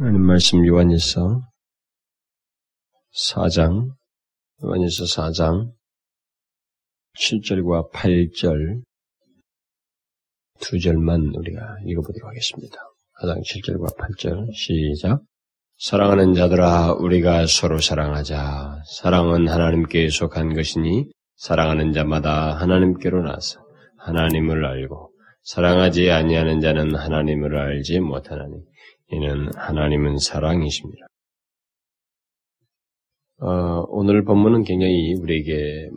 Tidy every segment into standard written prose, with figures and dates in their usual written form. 하나님 말씀 요한일서 4장 7절과 8절 두 절만 우리가 읽어보도록 하겠습니다. 4장 7절과 8절 시작. 사랑하는 자들아 우리가 서로 사랑하자. 사랑은 하나님께 속한 것이니 사랑하는 자마다 하나님께로 나서 하나님을 알고 사랑하지 아니하는 자는 하나님을 알지 못하나니 이는 하나님은 사랑이십니다. 오늘 본문은 굉장히 우리에게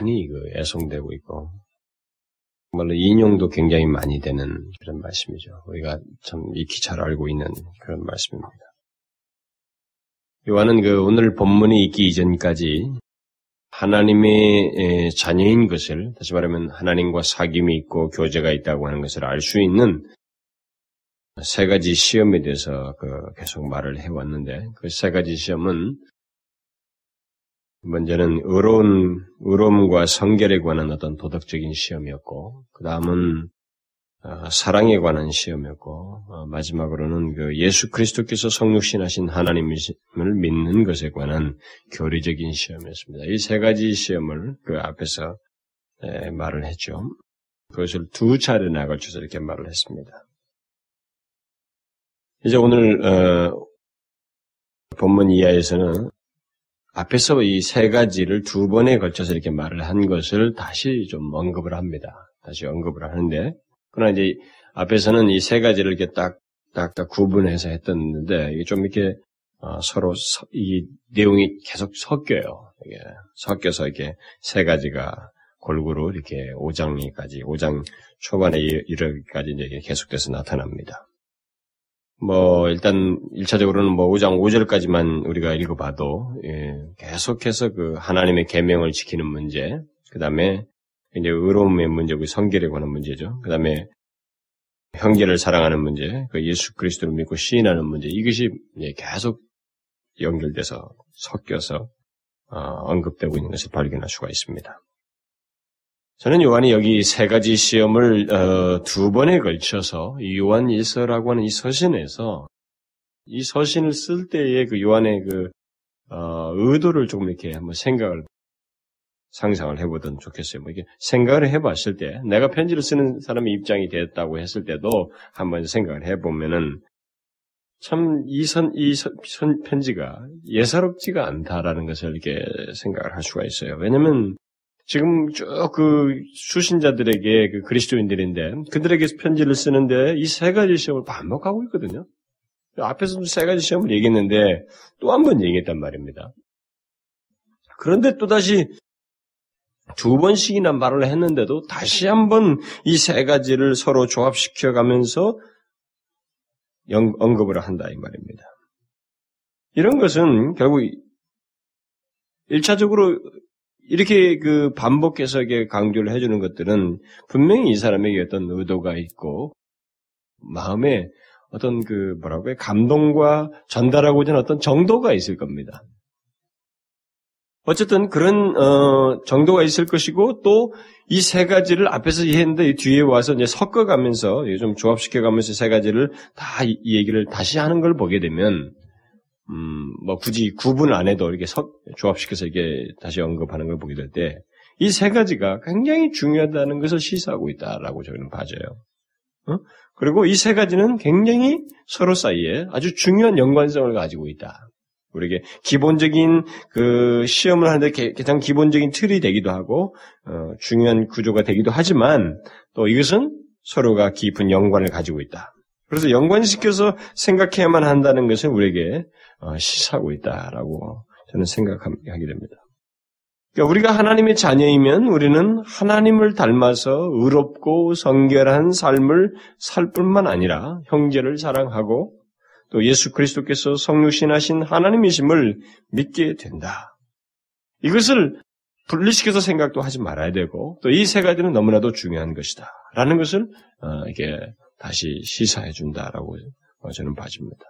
많이 애송되고 있고 정말로 인용도 굉장히 많이 되는 그런 말씀이죠. 우리가 참 익히 잘 알고 있는 그런 말씀입니다. 요한은 오늘 본문이 있기 이전까지 하나님의 자녀인 것을, 다시 말하면 하나님과 사귐이 있고 교제가 있다고 하는 것을 알 수 있는 세 가지 시험에 대해서 계속 말을 해왔는데, 그 세 가지 시험은 먼저는 의로움과 성결에 관한 어떤 도덕적인 시험이었고, 그 다음은 사랑에 관한 시험이었고, 마지막으로는 예수 그리스도께서 성육신하신 하나님을 믿는 것에 관한 교리적인 시험이었습니다. 이 세 가지 시험을 앞에서 말을 했죠. 그것을 두 차례나 걸쳐서 이렇게 말을 했습니다. 이제 오늘 본문 이하에서는 앞에서 이 세 가지를 두 번에 걸쳐서 이렇게 말을 한 것을 다시 좀 언급을 합니다. 다시 언급을 하는데, 그러나 이제 앞에서는 이 세 가지를 이렇게 딱 구분해서 했었는데, 이게 좀 이렇게 이 내용이 계속 섞여요. 이게 섞여서 이렇게 세 가지가 골고루 이렇게 5장 초반에 이르기까지 이제 계속돼서 나타납니다. 일단 1차적으로는 5장 5절까지만 우리가 읽어봐도, 계속해서 하나님의 계명을 지키는 문제, 그 다음에 이제 의로움의 문제고 성결에 관한 문제죠. 그 다음에 형제를 사랑하는 문제, 예수 그리스도를 믿고 시인하는 문제, 이것이 계속 연결돼서 섞여서 언급되고 있는 것을 발견할 수가 있습니다. 저는 요한이 여기 세 가지 시험을 두 번에 걸쳐서 이 요한일서라고 하는 이 서신에서 이 서신을 쓸 때의 요한의 의도를 조금 이렇게 한번 상상을 해보든 좋겠어요. 이게 생각을 해봤을 때, 내가 편지를 쓰는 사람의 입장이 됐다고 했을 때도 한번 생각을 해보면은 참 이 편지가 예사롭지가 않다라는 것을 이렇게 생각을 할 수가 있어요. 왜냐면 지금 쭉 수신자들에게 그리스도인들인데 그들에게 편지를 쓰는데 이 세 가지 시험을 반복하고 있거든요. 앞에서도 세 가지 시험을 얘기했는데 또 한 번 얘기했단 말입니다. 그런데 또다시 두 번씩이나 말을 했는데도 다시 한번 이 세 가지를 서로 조합시켜 가면서 언급을 한다 이 말입니다. 이런 것은 결국 1차적으로 이렇게 반복해서 강조를 해주는 것들은 분명히 이 사람에게 어떤 의도가 있고 마음에 어떤 감동과 전달하고자 하는 어떤 정도가 있을 겁니다. 어쨌든 그런 정도가 있을 것이고, 또 이 세 가지를 앞에서 했는데 뒤에 와서 이제 섞어가면서 좀 조합시켜가면서 세 가지를 다 이 얘기를 다시 하는 걸 보게 되면 굳이 구분 안 해도 이렇게 조합시켜서 이게 다시 언급하는 걸 보게 될 때, 이 세 가지가 굉장히 중요하다는 것을 시사하고 있다라고 저희는 봐줘요. 그리고 이 세 가지는 굉장히 서로 사이에 아주 중요한 연관성을 가지고 있다. 우리에게 기본적인 시험을 하는데 가장 기본적인 틀이 되기도 하고, 중요한 구조가 되기도 하지만, 또 이것은 서로가 깊은 연관을 가지고 있다. 그래서 연관시켜서 생각해야만 한다는 것을 우리에게 시사하고 있다라고 저는 생각하게 됩니다. 그러니까 우리가 하나님의 자녀이면 우리는 하나님을 닮아서 의롭고 성결한 삶을 살 뿐만 아니라 형제를 사랑하고 또 예수 그리스도께서 성육신하신 하나님이심을 믿게 된다. 이것을 분리시켜서 생각도 하지 말아야 되고, 또 이 세 가지는 너무나도 중요한 것이다 라는 것을 이게 다시 시사해 준다라고 저는 봐집니다.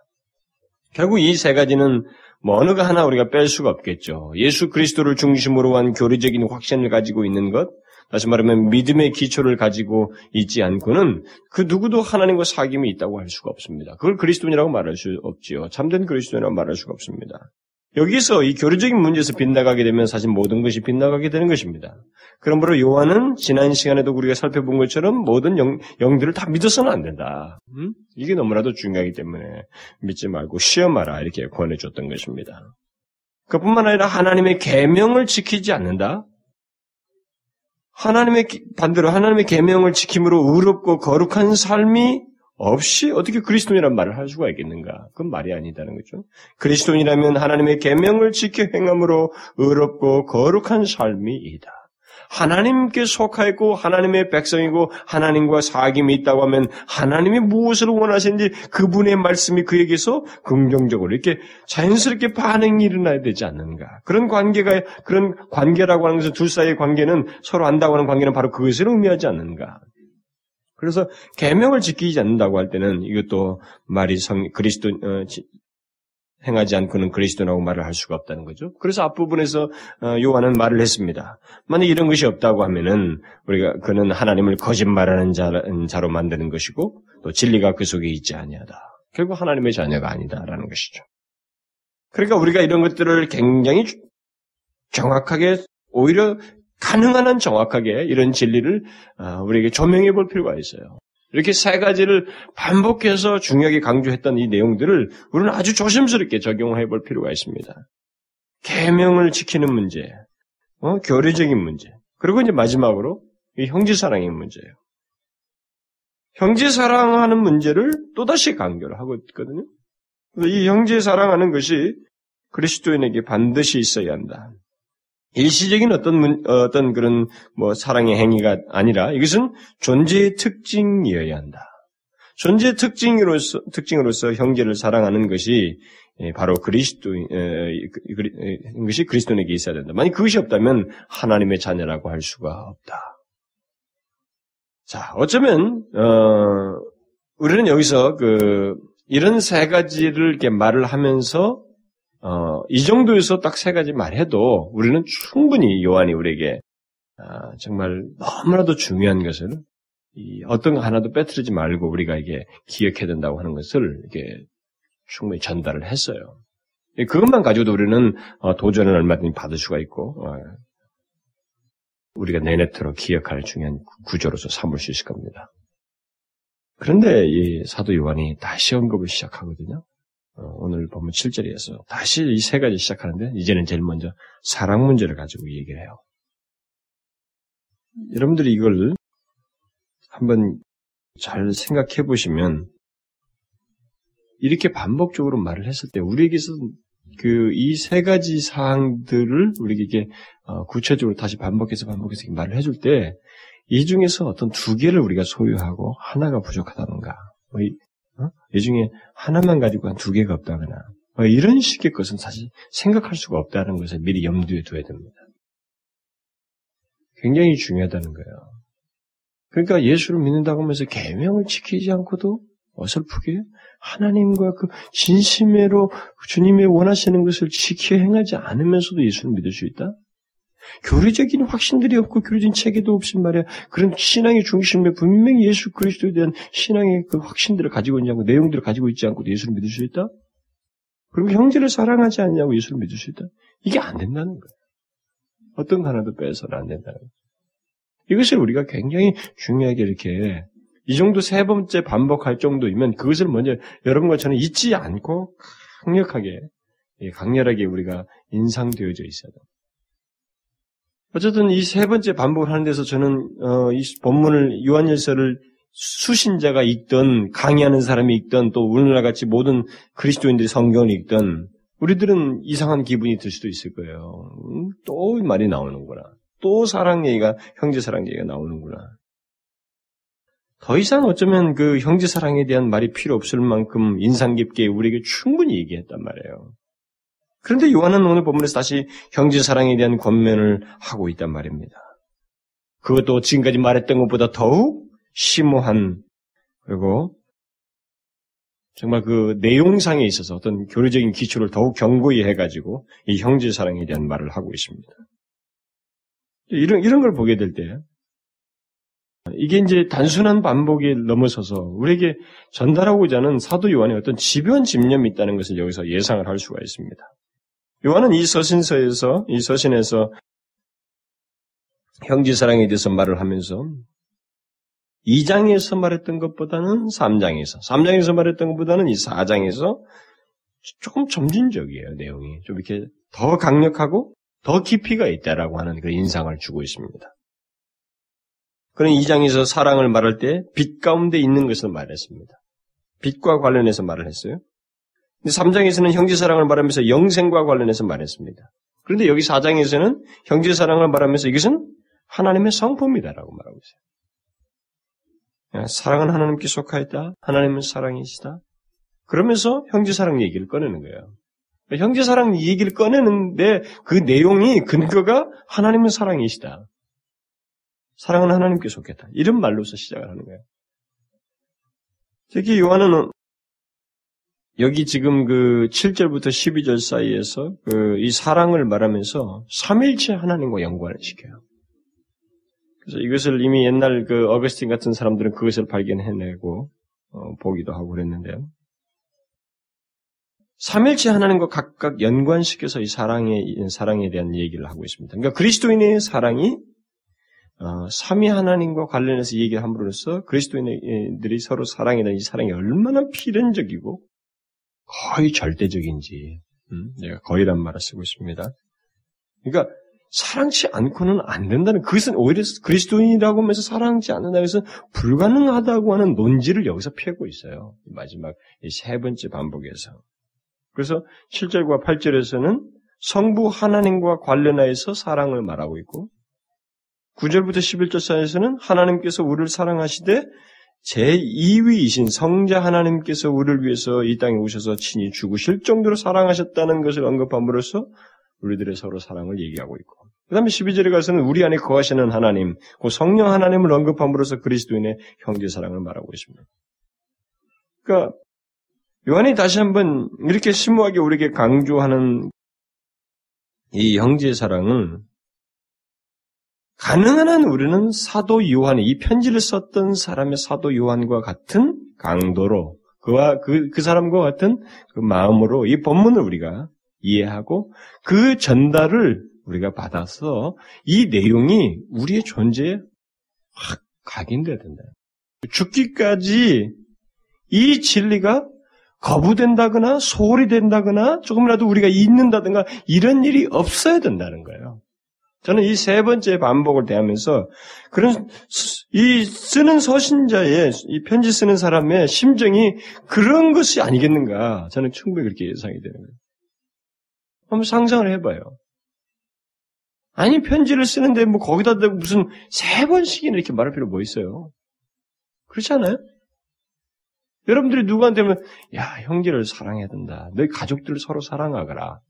결국 이 세 가지는 어느 하나 우리가 뺄 수가 없겠죠. 예수 그리스도를 중심으로 한 교리적인 확신을 가지고 있는 것, 다시 말하면 믿음의 기초를 가지고 있지 않고는 그 누구도 하나님과 사귐이 있다고 할 수가 없습니다. 그걸 그리스도인이라고 말할 수 없지요. 참된 그리스도인이라고 말할 수가 없습니다. 여기서 이 교리적인 문제에서 빗나가게 되면 사실 모든 것이 빗나가게 되는 것입니다. 그러므로 요한은 지난 시간에도 우리가 살펴본 것처럼 모든 영들을 다 믿어서는 안 된다. 이게 너무나도 중요하기 때문에 믿지 말고 시험하라 이렇게 권해줬던 것입니다. 그뿐만 아니라 하나님의 계명을 지키지 않는다. 반대로 하나님의 계명을 지킴으로 의롭고 거룩한 삶이 없이 어떻게 그리스도인이라는 말을 할 수가 있겠는가? 그건 말이 아니다는 거죠. 그리스도인이라면 하나님의 계명을 지켜 행함으로 의롭고 거룩한 삶이이다. 하나님께 속하였고 하나님의 백성이고 하나님과 사귐이 있다고 하면 하나님이 무엇을 원하시는지 그분의 말씀이 그에게서 긍정적으로 이렇게 자연스럽게 반응이 일어나야 되지 않는가? 그런 관계라고 하는 것은 둘 사이의 관계는 서로 안다고 하는 관계는 바로 그것을 의미하지 않는가? 그래서 계명을 지키지 않는다고 할 때는 이것도 말이 행하지 않고는 그리스도라고 말을 할 수가 없다는 거죠. 그래서 앞부분에서 요한은 말을 했습니다. 만약 이런 것이 없다고 하면은 그는 하나님을 거짓말하는 자로 만드는 것이고 또 진리가 그 속에 있지 아니하다. 결국 하나님의 자녀가 아니다라는 것이죠. 그러니까 우리가 이런 것들을 굉장히 정확하게 오히려 가능한 한 정확하게 이런 진리를 우리에게 조명해 볼 필요가 있어요. 이렇게 세 가지를 반복해서 중요하게 강조했던 이 내용들을 우리는 아주 조심스럽게 적용해 볼 필요가 있습니다. 계명을 지키는 문제, 교리적인 문제, 그리고 이제 마지막으로 이 형제사랑의 문제예요. 형제사랑하는 문제를 또다시 강조를 하고 있거든요. 이 형제사랑하는 것이 그리스도인에게 반드시 있어야 한다. 일시적인 어떤 그런 사랑의 행위가 아니라 이것은 존재의 특징이어야 한다. 존재의 특징으로서 형제를 사랑하는 것이 바로 그것이 그리스도인에게 있어야 된다. 만약 그것이 없다면 하나님의 자녀라고 할 수가 없다. 자, 어쩌면 우리는 여기서 이런 세 가지를 이렇게 말을 하면서 이 정도에서 딱 세 가지 말해도 우리는 충분히 요한이 우리에게 정말 너무나도 중요한 것을 어떤 거 하나도 빼뜨리지 말고 우리가 이게 기억해야 된다고 하는 것을 이게 충분히 전달을 했어요. 그것만 가지고도 우리는 도전을 얼마든지 받을 수가 있고 우리가 내내토록 기억할 중요한 구조로서 삼을 수 있을 겁니다. 그런데 이 사도 요한이 다시 언급을 시작하거든요. 오늘 보면 7절에서 다시 이 세 가지 시작하는데 이제는 제일 먼저 사랑 문제를 가지고 얘기를 해요. 여러분들이 이걸 한번 잘 생각해 보시면 이렇게 반복적으로 말을 했을 때 우리에게서 이 세 가지 사항들을 우리에게 구체적으로 다시 반복해서 말을 해줄 때 이 중에서 어떤 두 개를 우리가 소유하고 하나가 부족하다는가 이 중에 하나만 가지고 한 두 개가 없다거나 이런 식의 것은 사실 생각할 수가 없다는 것을 미리 염두에 둬야 됩니다. 굉장히 중요하다는 거예요. 그러니까 예수를 믿는다고 하면서 계명을 지키지 않고도 어설프게 하나님과 그 진심으로 주님의 원하시는 것을 지켜 행하지 않으면서도 예수를 믿을 수 있다? 교리적인 확신들이 없고 교리적인 체계도 없인 말이야. 그런 신앙의 중심에 분명히 예수 그리스도에 대한 신앙의 그 확신들을 가지고 있지 않고 내용들을 가지고 있지 않고도 예수를 믿을 수 있다? 그리고 형제를 사랑하지 않냐고 예수를 믿을 수 있다? 이게 안 된다는 거예요. 어떤 거 하나도 빼서는 안 된다는 거예요. 이것을 우리가 굉장히 중요하게 이렇게 이 정도 세 번째 반복할 정도이면 그것을 먼저 여러분과 저는 잊지 않고 강렬하게 우리가 인상되어져 있어야 돼요. 어쨌든 이 세 번째 반복을 하는 데서 저는 이 본문을 요한일서를 수신자가 읽던 강의하는 사람이 읽던 또 오늘날 같이 모든 그리스도인들이 성경을 읽던 우리들은 이상한 기분이 들 수도 있을 거예요. 또 말이 나오는구나. 또 사랑 얘기가 형제 사랑 얘기가 나오는구나. 더 이상 어쩌면 그 형제 사랑에 대한 말이 필요 없을 만큼 인상 깊게 우리에게 충분히 얘기했단 말이에요. 그런데 요한은 오늘 본문에서 다시 형제사랑에 대한 권면을 하고 있단 말입니다. 그것도 지금까지 말했던 것보다 더욱 심오한 그리고 정말 그 내용상에 있어서 어떤 교리적인 기초를 더욱 견고히 해가지고 이 형제사랑에 대한 말을 하고 있습니다. 이런 걸 보게 될 때 이게 이제 단순한 반복이 넘어서서 우리에게 전달하고자 하는 사도 요한의 어떤 집요한 집념이 있다는 것을 여기서 예상을 할 수가 있습니다. 요한은 이 서신에서 형제사랑에 대해서 말을 하면서 2장에서 말했던 것보다는 3장에서 말했던 것보다는 이 4장에서 조금 점진적이에요, 내용이. 좀 이렇게 더 강력하고 더 깊이가 있다라고 하는 그 인상을 주고 있습니다. 그는 2장에서 사랑을 말할 때 빛 가운데 있는 것을 말했습니다. 빛과 관련해서 말을 했어요. 근데 3장에서는 형제사랑을 말하면서 영생과 관련해서 말했습니다. 그런데 여기 4장에서는 형제사랑을 말하면서 이것은 하나님의 성품이다라고 말하고 있어요. 사랑은 하나님께 속하였다. 하나님은 사랑이시다. 그러면서 형제사랑 얘기를 꺼내는 거예요. 형제사랑 얘기를 꺼내는데 그 내용이 근거가 하나님은 사랑이시다. 사랑은 하나님께 속했다. 이런 말로서 시작을 하는 거예요. 특히 요한은 여기 지금 그 7절부터 12절 사이에서 이 사랑을 말하면서 삼일체 하나님과 연관을 시켜요. 그래서 이것을 이미 옛날 그 어거스틴 같은 사람들은 그것을 발견해내고 보기도 하고 그랬는데요. 삼일체 하나님과 각각 연관시켜서 이 사랑에 대한 얘기를 하고 있습니다. 그러니까 그리스도인의 사랑이 삼위 하나님과 관련해서 얘기를 함으로써 그리스도인들이 서로 사랑에 대한 이 사랑이 얼마나 필연적이고 거의 절대적인지 제가 거의란 말을 쓰고 있습니다. 그러니까 사랑치 않고는 안 된다는 그것은 오히려 그리스도인이라고 하면서 사랑치 않는다는 것은 불가능하다고 하는 논지를 여기서 펴고 있어요. 마지막 이 세 번째 반복에서. 그래서 7절과 8절에서는 성부 하나님과 관련하여서 사랑을 말하고 있고 9절부터 11절 사이에서는 하나님께서 우리를 사랑하시되 제2위이신 성자 하나님께서 우리를 위해서 이 땅에 오셔서 친히 죽으실 정도로 사랑하셨다는 것을 언급함으로써 우리들의 서로 사랑을 얘기하고 있고 그 다음에 12절에 가서는 우리 안에 거하시는 하나님, 그 성령 하나님을 언급함으로써 그리스도인의 형제사랑을 말하고 있습니다. 그러니까 요한이 다시 한번 이렇게 심오하게 우리에게 강조하는 이 형제사랑은 가능한 한 우리는 사도 요한이 이 편지를 썼던 사람의 사도 요한과 같은 강도로 그와 그 사람과 같은 그 마음으로 이 본문을 우리가 이해하고 그 전달을 우리가 받아서 이 내용이 우리의 존재에 확 각인돼야 된다. 죽기까지 이 진리가 거부된다거나 소홀히 된다거나 조금이라도 우리가 잊는다든가 이런 일이 없어야 된다는 거예요. 저는 이 세 번째 반복을 대하면서 그런 이 쓰는 서신자의 이 편지 쓰는 사람의 심정이 그런 것이 아니겠는가 저는 충분히 그렇게 예상이 되는 거예요. 한번 상상을 해봐요. 아니 편지를 쓰는데 뭐 거기다 대고 무슨 세 번씩이나 이렇게 말할 필요 뭐 있어요? 그렇지 않아요? 여러분들이 누구한테 하면 야 형제를 사랑해야 된다. 너희 가족들을 서로 사랑하거라.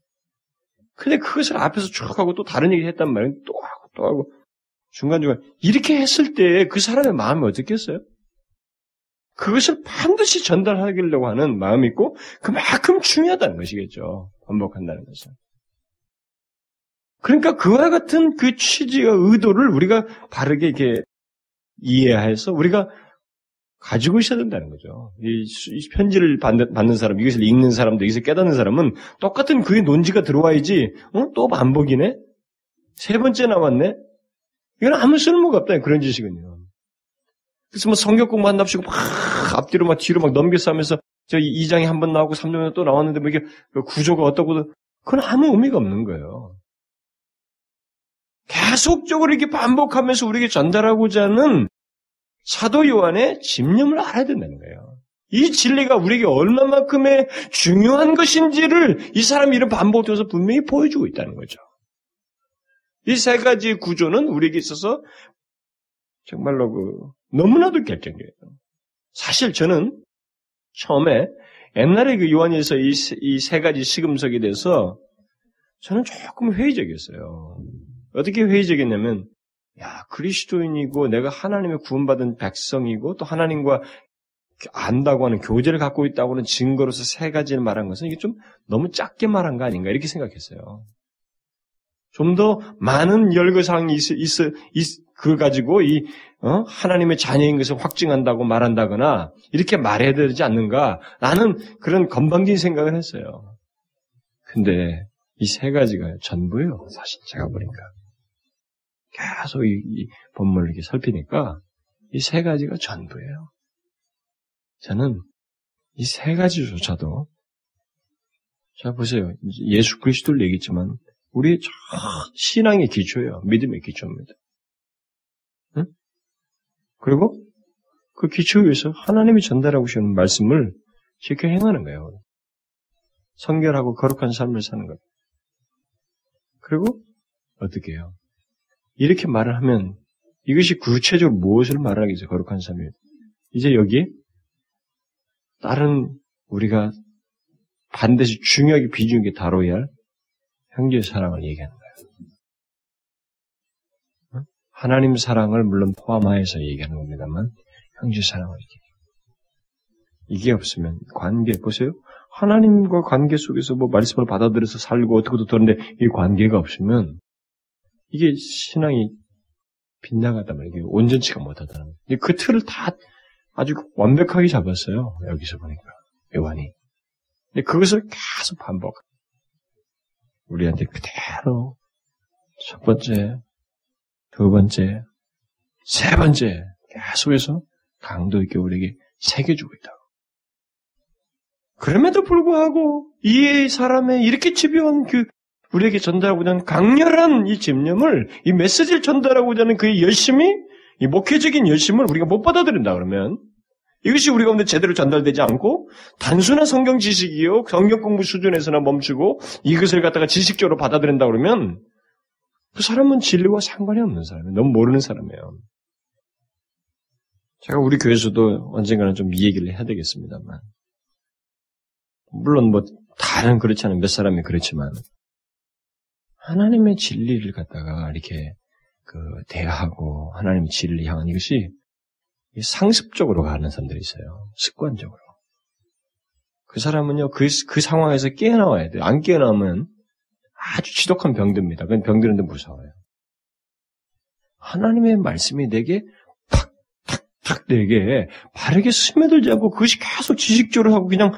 근데 그것을 앞에서 쭉 하고 또 다른 얘기를 했단 말이에요. 또 하고 중간중간 이렇게 했을 때 그 사람의 마음이 어떻겠어요? 그것을 반드시 전달하려고 하는 마음이 있고 그만큼 중요하다는 것이겠죠. 반복한다는 것은. 그러니까 그와 같은 그 취지와 의도를 우리가 바르게 이렇게 이해해서 우리가 가지고 있어야 된다는 거죠. 이 편지를 받는 사람, 이것을 읽는 사람도, 여기서 깨닫는 사람은 똑같은 그의 논지가 들어와야지, 또 반복이네? 세 번째 나왔네? 이건 아무 쓸모가 없다, 그런 지식은요. 그래서 뭐 성경 공부한답시고 막 앞뒤로 막 뒤로 막 넘겨싸면서 저 2장에 한 번 나오고 3장에 또 나왔는데 뭐 이게 구조가 어떻고, 그건 아무 의미가 없는 거예요. 계속적으로 이렇게 반복하면서 우리에게 전달하고자 하는 사도 요한의 집념을 알아야 된다는 거예요. 이 진리가 우리에게 얼마만큼의 중요한 것인지를 이 사람이 이런 반복을 통해서 분명히 보여주고 있다는 거죠. 이 세 가지 구조는 우리에게 있어서 정말로 너무나도 결정적이에요. 사실 저는 처음에 옛날에 그 요한일서 이 세 가지 시금석에 대해서 저는 조금 회의적이었어요. 어떻게 회의적이었냐면 야, 그리스도인이고 내가 하나님의 구원받은 백성이고 또 하나님과 안다고 하는 교제를 갖고 있다고 하는 증거로서 세 가지를 말한 것은 이게 좀 너무 작게 말한 거 아닌가 이렇게 생각했어요. 좀 더 많은 열거사항이 그걸 가지고 이 하나님의 자녀인 것을 확증한다고 말한다거나 이렇게 말해야 되지 않는가? 나는 그런 건방진 생각을 했어요. 근데 이 세 가지가 전부예요. 사실 제가 보니까 계속 이 본문을 이렇게 살피니까 이 세 가지가 전부예요. 저는 이 세 가지조차도 자 보세요. 예수 그리스도를 얘기했지만 우리의 신앙의 기초예요. 믿음의 기초입니다. 응? 그리고 그 기초 위에서 하나님이 전달하고 싶은 말씀을 지켜 행하는 거예요. 성결하고 거룩한 삶을 사는 거예요. 그리고 어떻게 해요? 이렇게 말을 하면 이것이 구체적으로 무엇을 말하기 위해서 거룩한 삶이에요? 이제 여기에 다른 우리가 반드시 중요하게 비중하게 다뤄야 할 형제의 사랑을 얘기하는 거예요. 하나님 사랑을 물론 포함하여서 얘기하는 겁니다만 형제의 사랑을 얘기해요. 이게 없으면 관계 보세요. 하나님과 관계 속에서 뭐 말씀을 받아들여서 살고 어떻게든 그런데 이 관계가 없으면 이게 신앙이 빗나가다 말이에요. 이게 온전치가 못하다는 거예요. 그 틀을 다 아주 완벽하게 잡았어요. 여기서 보니까 요한이. 근데 그것을 계속 반복. 우리한테 그대로 첫 번째, 두 번째, 세 번째 계속해서 강도 있게 우리에게 새겨주고 있다고. 그럼에도 불구하고 이 사람의 이렇게 집요한 그 우리에게 전달하고자 하는 강렬한 이 집념을, 이 메시지를 전달하고자 하는 그의 열심이, 이 목회적인 열심을 우리가 못 받아들인다 그러면 이것이 우리 가운데 제대로 전달되지 않고 단순한 성경 지식이요, 성경 공부 수준에서나 멈추고 이것을 갖다가 지식적으로 받아들인다 그러면 그 사람은 진리와 상관이 없는 사람이에요. 너무 모르는 사람이에요. 제가 우리 교회에서도 언젠가는 좀 이 얘기를 해야 되겠습니다만 물론 뭐 다른 그렇지 않은 몇 사람이 그렇지만 하나님의 진리를 갖다가 이렇게 대하고 하나님의 진리를 향한 이것이 상습적으로 가는 사람들이 있어요. 습관적으로. 그 사람은요, 그 상황에서 깨어나와야 돼요. 안 깨어나면 아주 지독한 병듭니다. 그건 병드는데 무서워요. 하나님의 말씀이 내게 탁탁탁 내게 바르게 스며들지 않고 그것이 계속 지식적으로 하고 그냥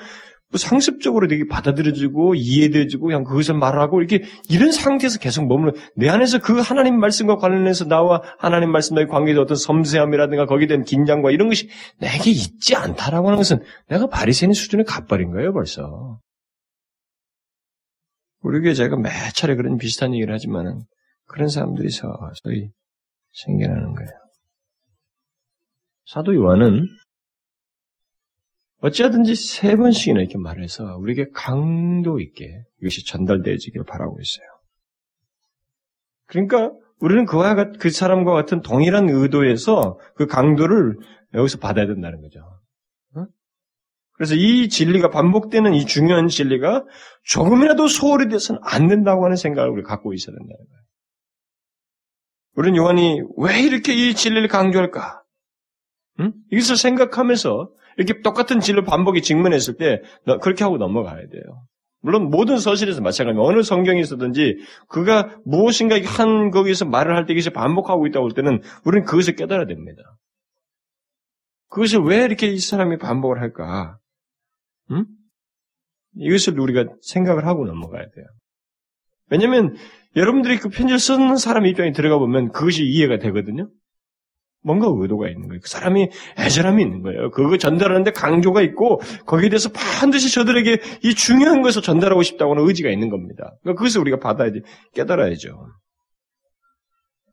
상습적으로 되게 받아들여지고 이해되지고 그냥 그것을 말하고 이렇게 이런 상태에서 계속 머물러 내 안에서 그 하나님 말씀과 관련해서 나와 하나님 말씀과의 관계에 어떤 섬세함이라든가 거기에 대한 긴장과 이런 것이 내게 있지 않다라고 하는 것은 내가 바리새인 수준의 갓발인 거예요 벌써. 우리 교회 제가 몇 차례 그런 비슷한 얘기를 하지만은 그런 사람들이 서서히 생겨나는 거예요. 사도 요한은 어찌하든지 세 번씩이나 이렇게 말해서 우리에게 강도 있게 이것이 전달되어지길 바라고 있어요. 그러니까 우리는 그 사람과 같은 동일한 의도에서 그 강도를 여기서 받아야 된다는 거죠. 그래서 이 진리가 반복되는 이 중요한 진리가 조금이라도 소홀히 돼서는 안 된다고 하는 생각을 우리가 갖고 있어야 된다는 거예요. 우리는 요한이 왜 이렇게 이 진리를 강조할까? 이것을 생각하면서 이렇게 똑같은 진로 반복이 직면했을 때 그렇게 하고 넘어가야 돼요. 물론 모든 서신에서 마찬가지입니다. 어느 성경에서든지 그가 무엇인가 한 거기에서 말을 할 때 이것을 반복하고 있다고 할 때는 우리는 그것을 깨달아야 됩니다. 그것을 왜 이렇게 이 사람이 반복을 할까? 응? 이것을 우리가 생각을 하고 넘어가야 돼요. 왜냐하면 여러분들이 그 편지를 쓰는 사람 입장에 들어가 보면 그것이 이해가 되거든요. 뭔가 의도가 있는 거예요. 그 사람이 애절함이 있는 거예요. 그거 전달하는데 강조가 있고 거기에 대해서 반드시 저들에게 이 중요한 것을 전달하고 싶다고 하는 의지가 있는 겁니다. 그러니까 그것을 우리가 깨달아야죠.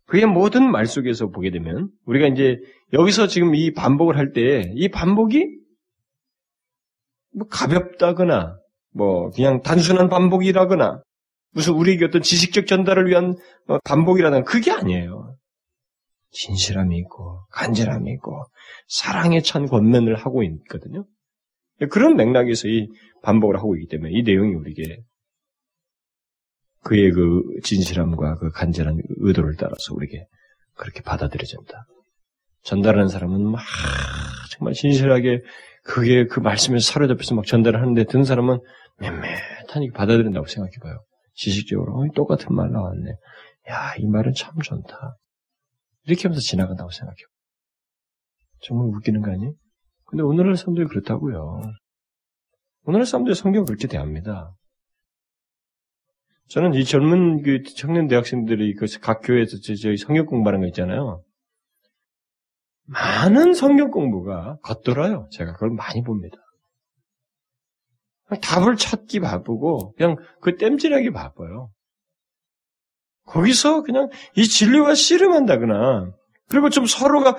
그의 모든 말 속에서 보게 되면 우리가 이제 여기서 지금 이 반복을 할 때 이 반복이 뭐 가볍다거나 뭐 그냥 단순한 반복이라거나 무슨 우리에게 어떤 지식적 전달을 위한 반복이라거나 그게 아니에요. 진실함이 있고 간절함이 있고 사랑에 찬 권면을 하고 있거든요. 그런 맥락에서 이 반복을 하고 있기 때문에 이 내용이 우리에게 그의 그 진실함과 그 간절한 의도를 따라서 우리에게 그렇게 받아들여진다. 전달하는 사람은 막 정말 진실하게 그게 그 말씀에 사로잡혀서 막 전달을 하는데 듣는 사람은 맴매탄이 받아들인다고 생각해봐요. 지식적으로 똑같은 말 나왔네. 야, 이 말은 참 좋다. 이렇게 하면서 지나간다고 생각해요. 정말 웃기는 거 아니에요? 근데 오늘날 사람들이 그렇다고요. 오늘날 사람들이 성경을 그렇게 대합니다. 저는 이 젊은 그 청년 대학생들이 각 교회에서 저희 성경 공부하는 거 있잖아요. 많은 성경 공부가 겉돌아요. 제가 그걸 많이 봅니다. 답을 찾기 바쁘고 그냥 그 땜질하기 바빠요. 거기서 그냥 이 진리와 씨름한다거나 그리고 좀 서로가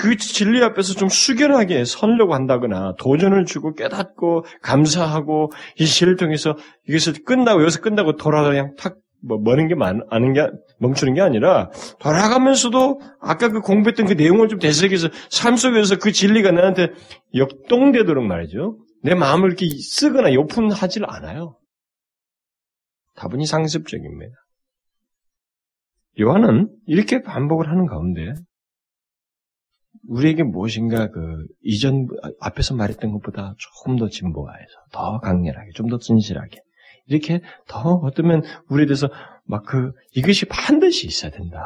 그 진리 앞에서 좀 숙연하게 서려고 한다거나 도전을 주고 깨닫고 감사하고 이 시를 통해서 이것을 끝나고 여기서 끝나고 돌아서 그냥 탁 머는 게 아는 게 멈추는 게 아니라 돌아가면서도 아까 그 공부했던 그 내용을 좀 되새겨서 삶 속에서 그 진리가 나한테 역동되도록 말이죠. 내 마음을 이렇게 쓰거나 요품하질 않아요. 다분히 상습적입니다. 요한은 이렇게 반복을 하는 가운데 우리에게 무엇인가 그 이전 앞에서 말했던 것보다 조금 더 진보화해서 더 강렬하게 좀 더 진실하게 이렇게 더 어쩌면 우리에 대해서 막 그 이것이 반드시 있어야 된다.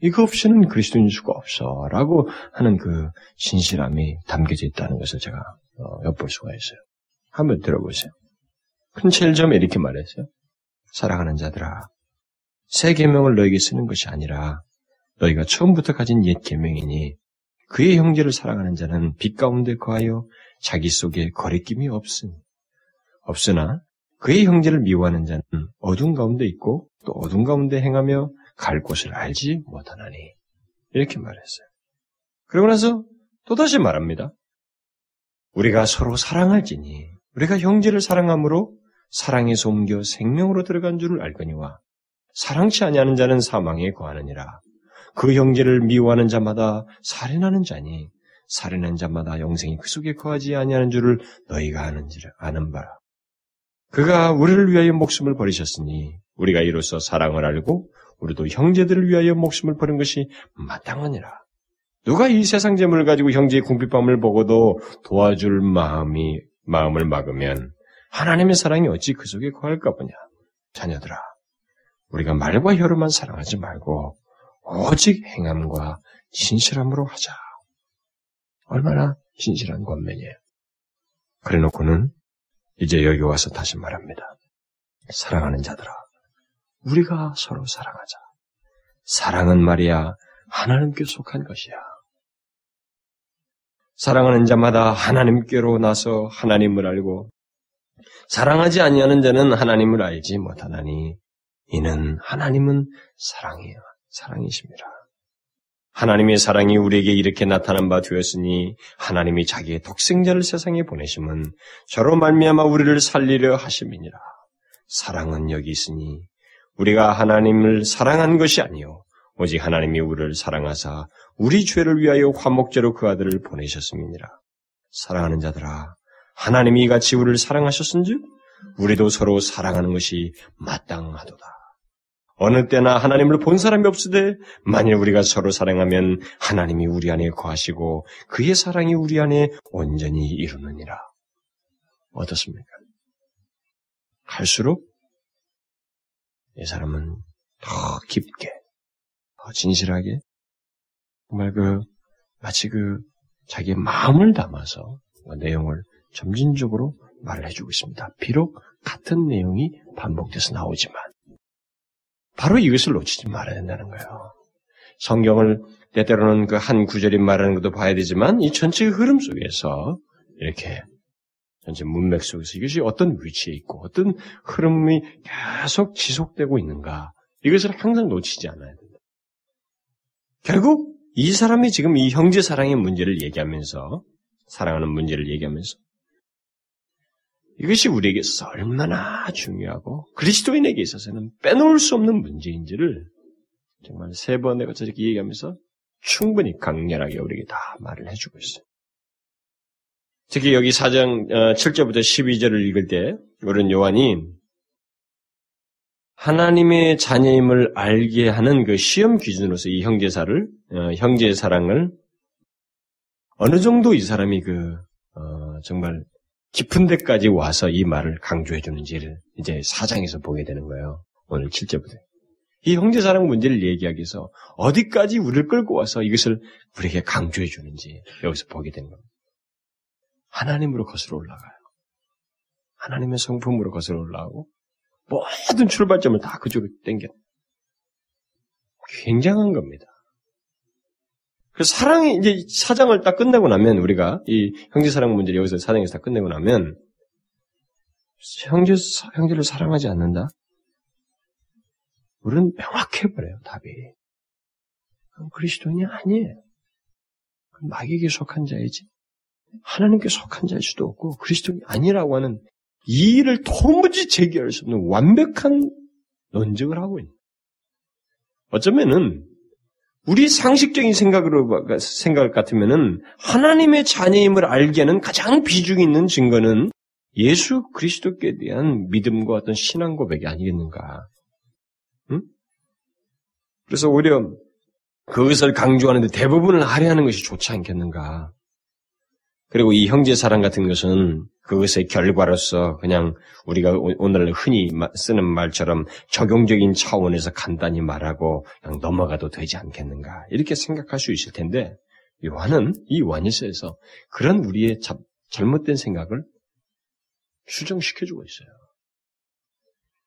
이거 없이는 그리스도인일 수가 없어라고 하는 그 진실함이 담겨져 있다는 것을 제가 엿볼 수가 있어요. 한번 들어보세요. 큰 첼점에 이렇게 말했어요. 사랑하는 자들아, 새 계명을 너에게 쓰는 것이 아니라 너희가 처음부터 가진 옛 계명이니 그의 형제를 사랑하는 자는 빛 가운데 거하여 자기 속에 거리낌이 없으나 그의 형제를 미워하는 자는 어둠 가운데 있고 또 어둠 가운데 행하며 갈 곳을 알지 못하나니 이렇게 말했어요. 그러고 나서 또다시 말합니다. 우리가 서로 사랑할지니 우리가 형제를 사랑함으로 사랑에서 옮겨 생명으로 들어간 줄을 알거니와 사랑치 아니하는 자는 사망에 거하느니라. 그 형제를 미워하는 자마다 살인하는 자니 살인하는 자마다 영생이 그 속에 거하지 아니하는 줄을 너희가 아는 바라. 그가 우리를 위하여 목숨을 버리셨으니 우리가 이로써 사랑을 알고 우리도 형제들을 위하여 목숨을 버린 것이 마땅하니라. 누가 이 세상 재물을 가지고 형제의 궁핍함을 보고도 도와줄 마음을 막으면 하나님의 사랑이 어찌 그 속에 거할까 보냐. 자녀들아, 우리가 말과 혀로만 사랑하지 말고 오직 행함과 신실함으로 하자. 얼마나 신실한 권면이에요. 그래놓고는 이제 여기 와서 다시 말합니다. 사랑하는 자들아, 우리가 서로 사랑하자. 사랑은 말이야 하나님께 속한 것이야. 사랑하는 자마다 하나님께로 나서 하나님을 알고 사랑하지 아니하는 자는 하나님을 알지 못하나니 이는 하나님은 사랑이야. 사랑이십니다. 하나님의 사랑이 우리에게 이렇게 나타난 바 되었으니 하나님이 자기의 독생자를 세상에 보내심은 저로 말미암아 우리를 살리려 하심이니라. 사랑은 여기 있으니 우리가 하나님을 사랑한 것이 아니요 오직 하나님이 우리를 사랑하사 우리 죄를 위하여 화목제로 그 아들을 보내셨음이니라. 사랑하는 자들아, 하나님이 이같이 우리를 사랑하셨은즉 우리도 서로 사랑하는 것이 마땅하도다. 어느 때나 하나님을 본 사람이 없으되 만일 우리가 서로 사랑하면 하나님이 우리 안에 거하시고 그의 사랑이 우리 안에 온전히 이루느니라. 어떻습니까? 갈수록 이 사람은 더 깊게, 더 진실하게 정말 마치 자기의 마음을 담아서 그 내용을 점진적으로 말을 해주고 있습니다. 비록 같은 내용이 반복돼서 나오지만 바로 이것을 놓치지 말아야 된다는 거예요. 성경을 때때로는 그 한 구절이 말하는 것도 봐야 되지만 이 전체의 흐름 속에서 이렇게 전체 문맥 속에서 이것이 어떤 위치에 있고 어떤 흐름이 계속 지속되고 있는가 이것을 항상 놓치지 않아야 된다. 결국 이 사람이 지금 이 형제 사랑의 문제를 얘기하면서 사랑하는 문제를 얘기하면서 이것이 우리에게 얼마나 중요하고 그리스도인에게 있어서는 빼놓을 수 없는 문제인지를 정말 세 번에 걸쳐 이렇게 얘기하면서 충분히 강렬하게 우리에게 다 말을 해주고 있어요. 특히 여기 4장 7절부터 12절을 읽을 때 우리는 요한이 하나님의 자녀임을 알게 하는 그 시험 기준으로서 이 형제의 사랑을 어느 정도 이 사람이 정말 깊은 데까지 와서 이 말을 강조해 주는지를 이제 4장에서 보게 되는 거예요. 오늘 7절부터. 이 형제사랑 문제를 얘기하기 위해서 어디까지 우리를 끌고 와서 이것을 우리에게 강조해 주는지 여기서 보게 되는 겁니다. 하나님으로 거슬러 올라가요. 하나님의 성품으로 거슬러 올라가고 모든 출발점을 다 그쪽으로 당겨요. 굉장한 겁니다. 그래서 사랑이 이제 사장을 딱 끝내고 나면 우리가 이 형제사랑 문제를 여기서 사장에서 다 끝내고 나면 형제를 사랑하지 않는다? 우리는 명확해버려요, 답이. 그리스도인이 아니에요. 마귀에게 속한 자이지 하나님께 속한 자일 수도 없고 그리스도인이 아니라고 하는 이 일을 도무지 제기할 수 없는 완벽한 논증을 하고 있는. 어쩌면은 우리 상식적인 생각 같으면은 하나님의 자녀임을 알게 하는 가장 비중 있는 증거는 예수 그리스도께 대한 믿음과 어떤 신앙 고백이 아니겠는가. 응? 그래서 오히려 그것을 강조하는데 대부분을 할애하는 것이 좋지 않겠는가. 그리고 이 형제 사랑 같은 것은 그것의 결과로서 그냥 우리가 오늘 흔히 쓰는 말처럼 적용적인 차원에서 간단히 말하고 그냥 넘어가도 되지 않겠는가 이렇게 생각할 수 있을 텐데 요한은 이 요한일서에서 그런 우리의 잘못된 생각을 수정시켜주고 있어요.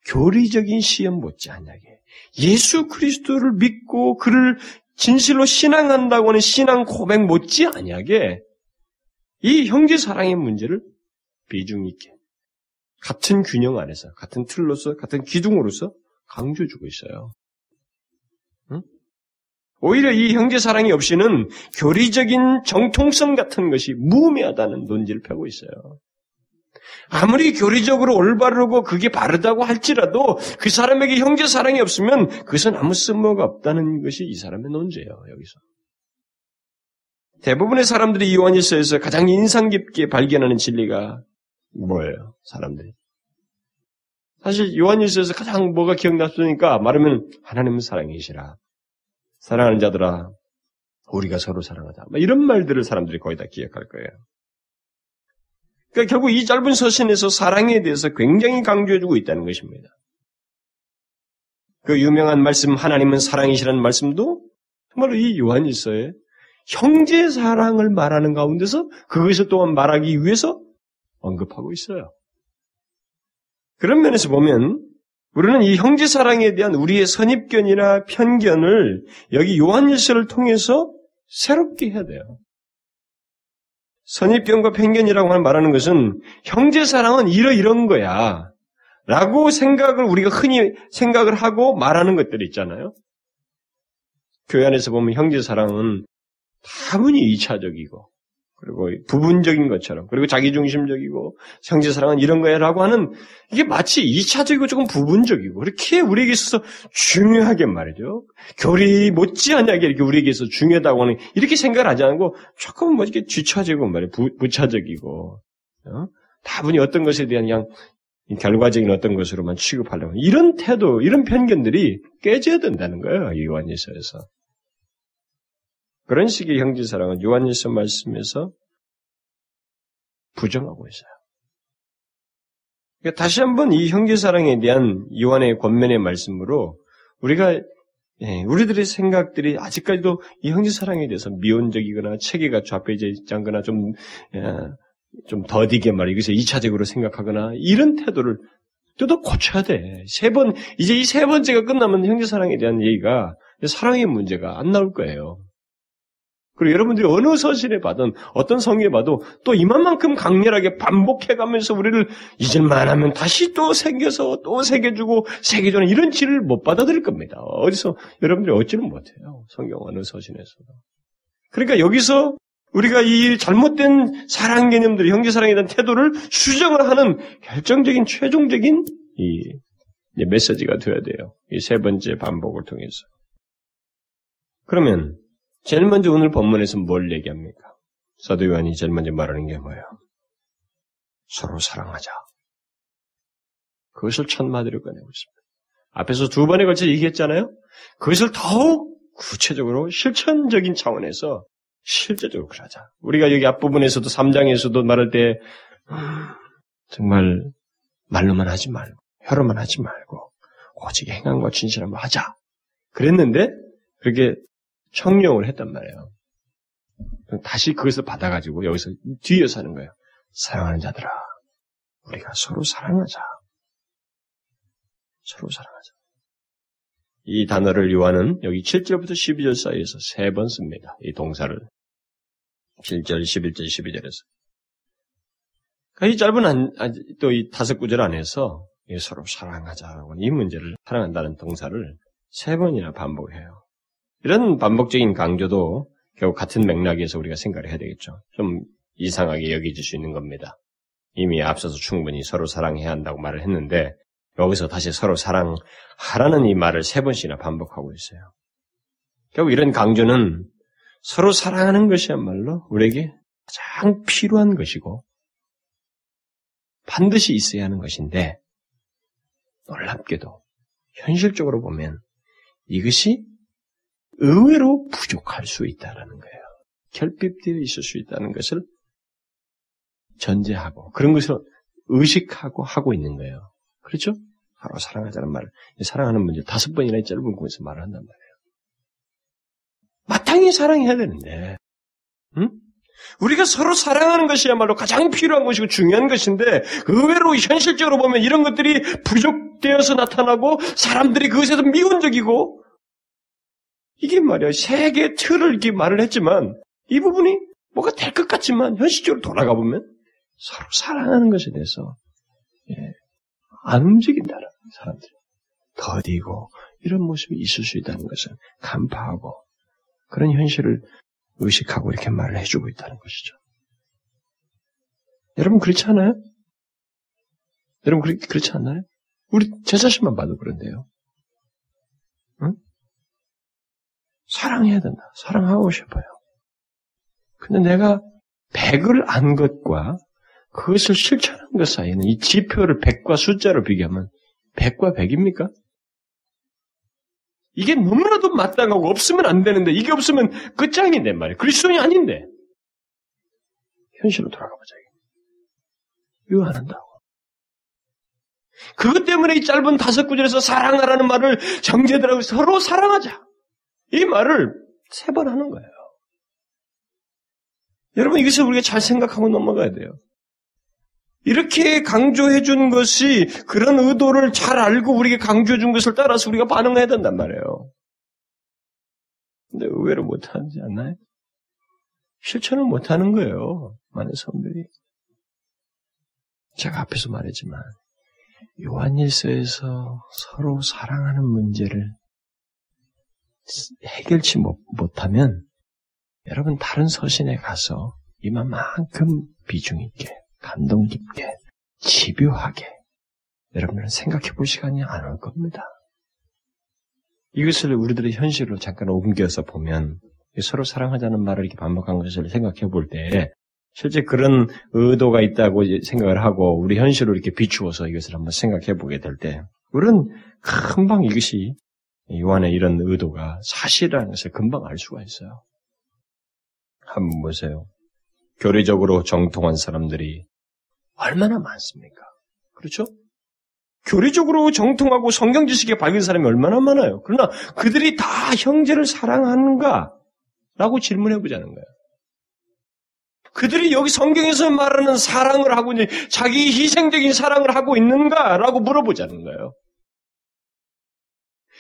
교리적인 시험 못지않게 예수 그리스도를 믿고 그를 진실로 신앙한다고 하는 신앙 고백 못지않게 이 형제사랑의 문제를 비중 있게 같은 균형 안에서 같은 틀로서 같은 기둥으로서 강조해주고 있어요. 응? 오히려 이 형제사랑이 없이는 교리적인 정통성 같은 것이 무의미하다는 논지를 펴고 있어요. 아무리 교리적으로 올바르고 그게 바르다고 할지라도 그 사람에게 형제사랑이 없으면 그것은 아무 쓸모가 없다는 것이 이 사람의 논제예요. 여기서 대부분의 사람들이 요한일서에서 가장 인상 깊게 발견하는 진리가 뭐예요? 사람들이. 사실 요한일서에서 가장 뭐가 기억났으니까 말하면 하나님은 사랑이시라. 사랑하는 자들아 우리가 서로 사랑하자. 이런 말들을 사람들이 거의 다 기억할 거예요. 그러니까 결국 이 짧은 서신에서 사랑에 대해서 굉장히 강조해주고 있다는 것입니다. 그 유명한 말씀 하나님은 사랑이시라는 말씀도 정말로 이 요한일서에 형제 사랑을 말하는 가운데서 그것을 또한 말하기 위해서 언급하고 있어요. 그런 면에서 보면 우리는 이 형제 사랑에 대한 우리의 선입견이나 편견을 여기 요한일서를 통해서 새롭게 해야 돼요. 선입견과 편견이라고 말하는 것은 형제 사랑은 이런 거야 라고 우리가 흔히 생각을 하고 말하는 것들이 있잖아요. 교회 안에서 보면 형제 사랑은 다분히 2차적이고 그리고 부분적인 것처럼 그리고 자기중심적이고 형제사랑은 이런 거야라고 하는 이게 마치 2차적이고 조금 부분적이고 그렇게 우리에게 있어서 중요하게 말이죠. 교리 못지않게 이렇게 우리에게 있어서 중요하다고 하는 이렇게 생각을 하지 않고 조금 뭐 이렇게 뒤처지고 말이에요. 부차적이고 다분히 어떤 것에 대한 그냥 결과적인 어떤 것으로만 취급하려면 이런 태도, 이런 편견들이 깨져야 된다는 거예요. 이 요한일서에서. 그런 식의 형제사랑은 요한일서 말씀에서 부정하고 있어요. 그러니까 다시 한번 이 형제사랑에 대한 요한의 권면의 말씀으로 우리들의 생각들이 아직까지도 이 형제사랑에 대해서 미온적이거나 체계가 좌표되어 있지 않거나 좀 더디게 이것을 2차적으로 생각하거나 이런 태도를 또 고쳐야 돼. 이제 이 세 번째가 끝나면 형제사랑에 대한 얘기가 사랑의 문제가 안 나올 거예요. 그리고 여러분들이 어느 서신에 봐든 어떤 성경에 봐도 또 이만큼 강렬하게 반복해가면서 우리를 잊을만 하면 다시 또 새겨서 또 새겨주고 새겨주는 이런 질을 못 받아들일 겁니다. 어디서 여러분들이 얻지는 못해요. 성경 어느 서신에서도. 그러니까 여기서 우리가 이 잘못된 사랑 개념들이 형제사랑에 대한 태도를 수정을 하는 결정적인 최종적인 이 메시지가 되어야 돼요. 이 세 번째 반복을 통해서. 그러면 제일 먼저 오늘 본문에서 뭘 얘기합니까? 사도 요한이 제일 먼저 말하는 게 뭐예요? 서로 사랑하자. 그것을 첫 마디로 꺼내고 있습니다. 앞에서 두 번에 걸쳐 얘기했잖아요? 그것을 더욱 구체적으로 실천적인 차원에서 실제적으로 그러자. 우리가 여기 앞부분에서도 3장에서도 말할 때 정말 말로만 하지 말고 혀로만 하지 말고 오직 행함과 진실함을 하자. 그랬는데 그렇게 청령을 했단 말이에요. 다시 그것을 받아가지고 여기서 뒤에서 하는 거예요. 사랑하는 자들아, 우리가 서로 사랑하자. 서로 사랑하자. 이 단어를 요한은 여기 7절부터 12절 사이에서 세 번 씁니다. 이 동사를. 7절, 11절, 12절에서. 그러니까 이 짧은, 또 이 다섯 구절 안에서 서로 사랑하자라고 이 문제를 사랑한다는 동사를 세 번이나 반복해요. 이런 반복적인 강조도 결국 같은 맥락에서 우리가 생각을 해야 되겠죠. 좀 이상하게 여겨질 수 있는 겁니다. 이미 앞서서 충분히 서로 사랑해야 한다고 말을 했는데 여기서 다시 서로 사랑하라는 이 말을 세 번씩이나 반복하고 있어요. 결국 이런 강조는 서로 사랑하는 것이야말로 우리에게 가장 필요한 것이고 반드시 있어야 하는 것인데 놀랍게도 현실적으로 보면 이것이 의외로 부족할 수 있다는 거예요. 결핍되어 있을 수 있다는 것을 전제하고 그런 것을 의식하고 하고 있는 거예요. 그렇죠? 바로 사랑하자는 말을 사랑하는 문제 다섯 번이나 짧은 공에서 말을 한단 말이에요. 마땅히 사랑해야 되는데 응? 우리가 서로 사랑하는 것이야말로 가장 필요한 것이고 중요한 것인데 의외로 현실적으로 보면 이런 것들이 부족되어서 나타나고 사람들이 그것에서 미온적이고 이게 말이야. 세계의 틀을 이렇게 말을 했지만 이 부분이 뭐가 될 것 같지만 현실적으로 돌아가 보면 서로 사랑하는 것에 대해서 예, 안 움직인다는 사람들이 더디고 이런 모습이 있을 수 있다는 것을 간파하고 그런 현실을 의식하고 이렇게 말을 해주고 있다는 것이죠. 여러분 그렇지 않아요? 여러분 그렇지 않나요? 우리 제 자신만 봐도 그런데요. 응? 사랑해야 된다. 사랑하고 싶어요. 근데 내가 100을 안 것과 그것을 실천한 것 사이에는 이 지표를 100과 숫자로 비교하면 100과 100입니까? 이게 너무나도 마땅하고 없으면 안 되는데 이게 없으면 끝장인데 말이에요. 그리스도인이 아닌데. 현실로 돌아가 보자. 유한한다고. 그것 때문에 이 짧은 다섯 구절에서 사랑하라는 말을 정제들하고 서로 사랑하자. 이 말을 세 번 하는 거예요. 여러분 이것을 우리가 잘 생각하고 넘어가야 돼요. 이렇게 강조해 준 것이 그런 의도를 잘 알고 우리에게 강조해 준 것을 따라서 우리가 반응해야 된단 말이에요. 근데 의외로 못하지 않나요? 실천을 못하는 거예요. 많은 사람들이. 제가 앞에서 말했지만 요한일서에서 서로 사랑하는 문제를 해결치 못하면 여러분 다른 서신에 가서 이만큼 비중 있게 감동 깊게 집요하게 여러분들은 생각해 볼 시간이 안 올 겁니다. 이것을 우리들의 현실로 잠깐 옮겨서 보면 서로 사랑하자는 말을 이렇게 반복한 것을 생각해 볼 때 실제 그런 의도가 있다고 생각을 하고 우리 현실로 이렇게 비추어서 이것을 한번 생각해 보게 될 때 우리는 금방 이것이 요한의 이런 의도가 사실이라는 것을 금방 알 수가 있어요. 한번 보세요. 교리적으로 정통한 사람들이 얼마나 많습니까? 그렇죠? 교리적으로 정통하고 성경 지식이 밝은 사람이 얼마나 많아요. 그러나 그들이 다 형제를 사랑하는가? 라고 질문해보자는 거예요. 그들이 여기 성경에서 말하는 사랑을 하고 있는 자기 희생적인 사랑을 하고 있는가? 라고 물어보자는 거예요.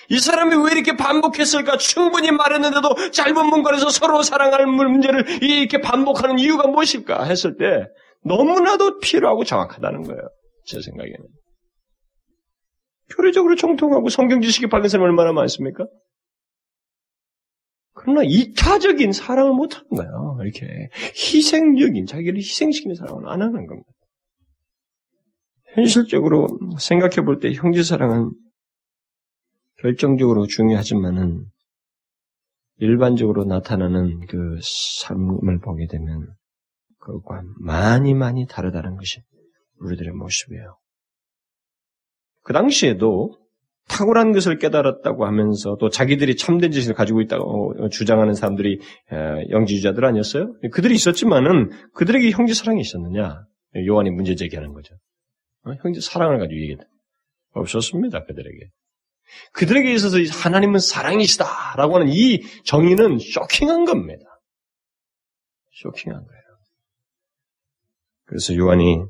이 사람이 왜 이렇게 반복했을까? 충분히 말했는데도 짧은 문구에서 서로 사랑하는 문제를 이렇게 반복하는 이유가 무엇일까? 했을 때 너무나도 필요하고 정확하다는 거예요. 제 생각에는. 교리적으로 정통하고 성경 지식이 밝은 사람이 얼마나 많습니까? 그러나 2차적인 사랑을 못하는 거예요. 이렇게 희생적인, 자기를 희생시키는 사랑은 안 하는 겁니다. 현실적으로 생각해 볼 때 형제 사랑은 결정적으로 중요하지만은 일반적으로 나타나는 그 삶을 보게 되면 그것과 많이 다르다는 것이 우리들의 모습이에요. 그 당시에도 탁월한 것을 깨달았다고 하면서 또 자기들이 참된 지식을 가지고 있다고 주장하는 사람들이 영지주의자들 아니었어요? 그들이 있었지만은 그들에게 형제 사랑이 있었느냐? 요한이 문제 제기하는 거죠. 형제 사랑을 가지고 얘기했다. 없었습니다. 그들에게. 그들에게 있어서 하나님은 사랑이시다라고 하는 이 정의는 쇼킹한 겁니다. 쇼킹한 거예요. 그래서 요한이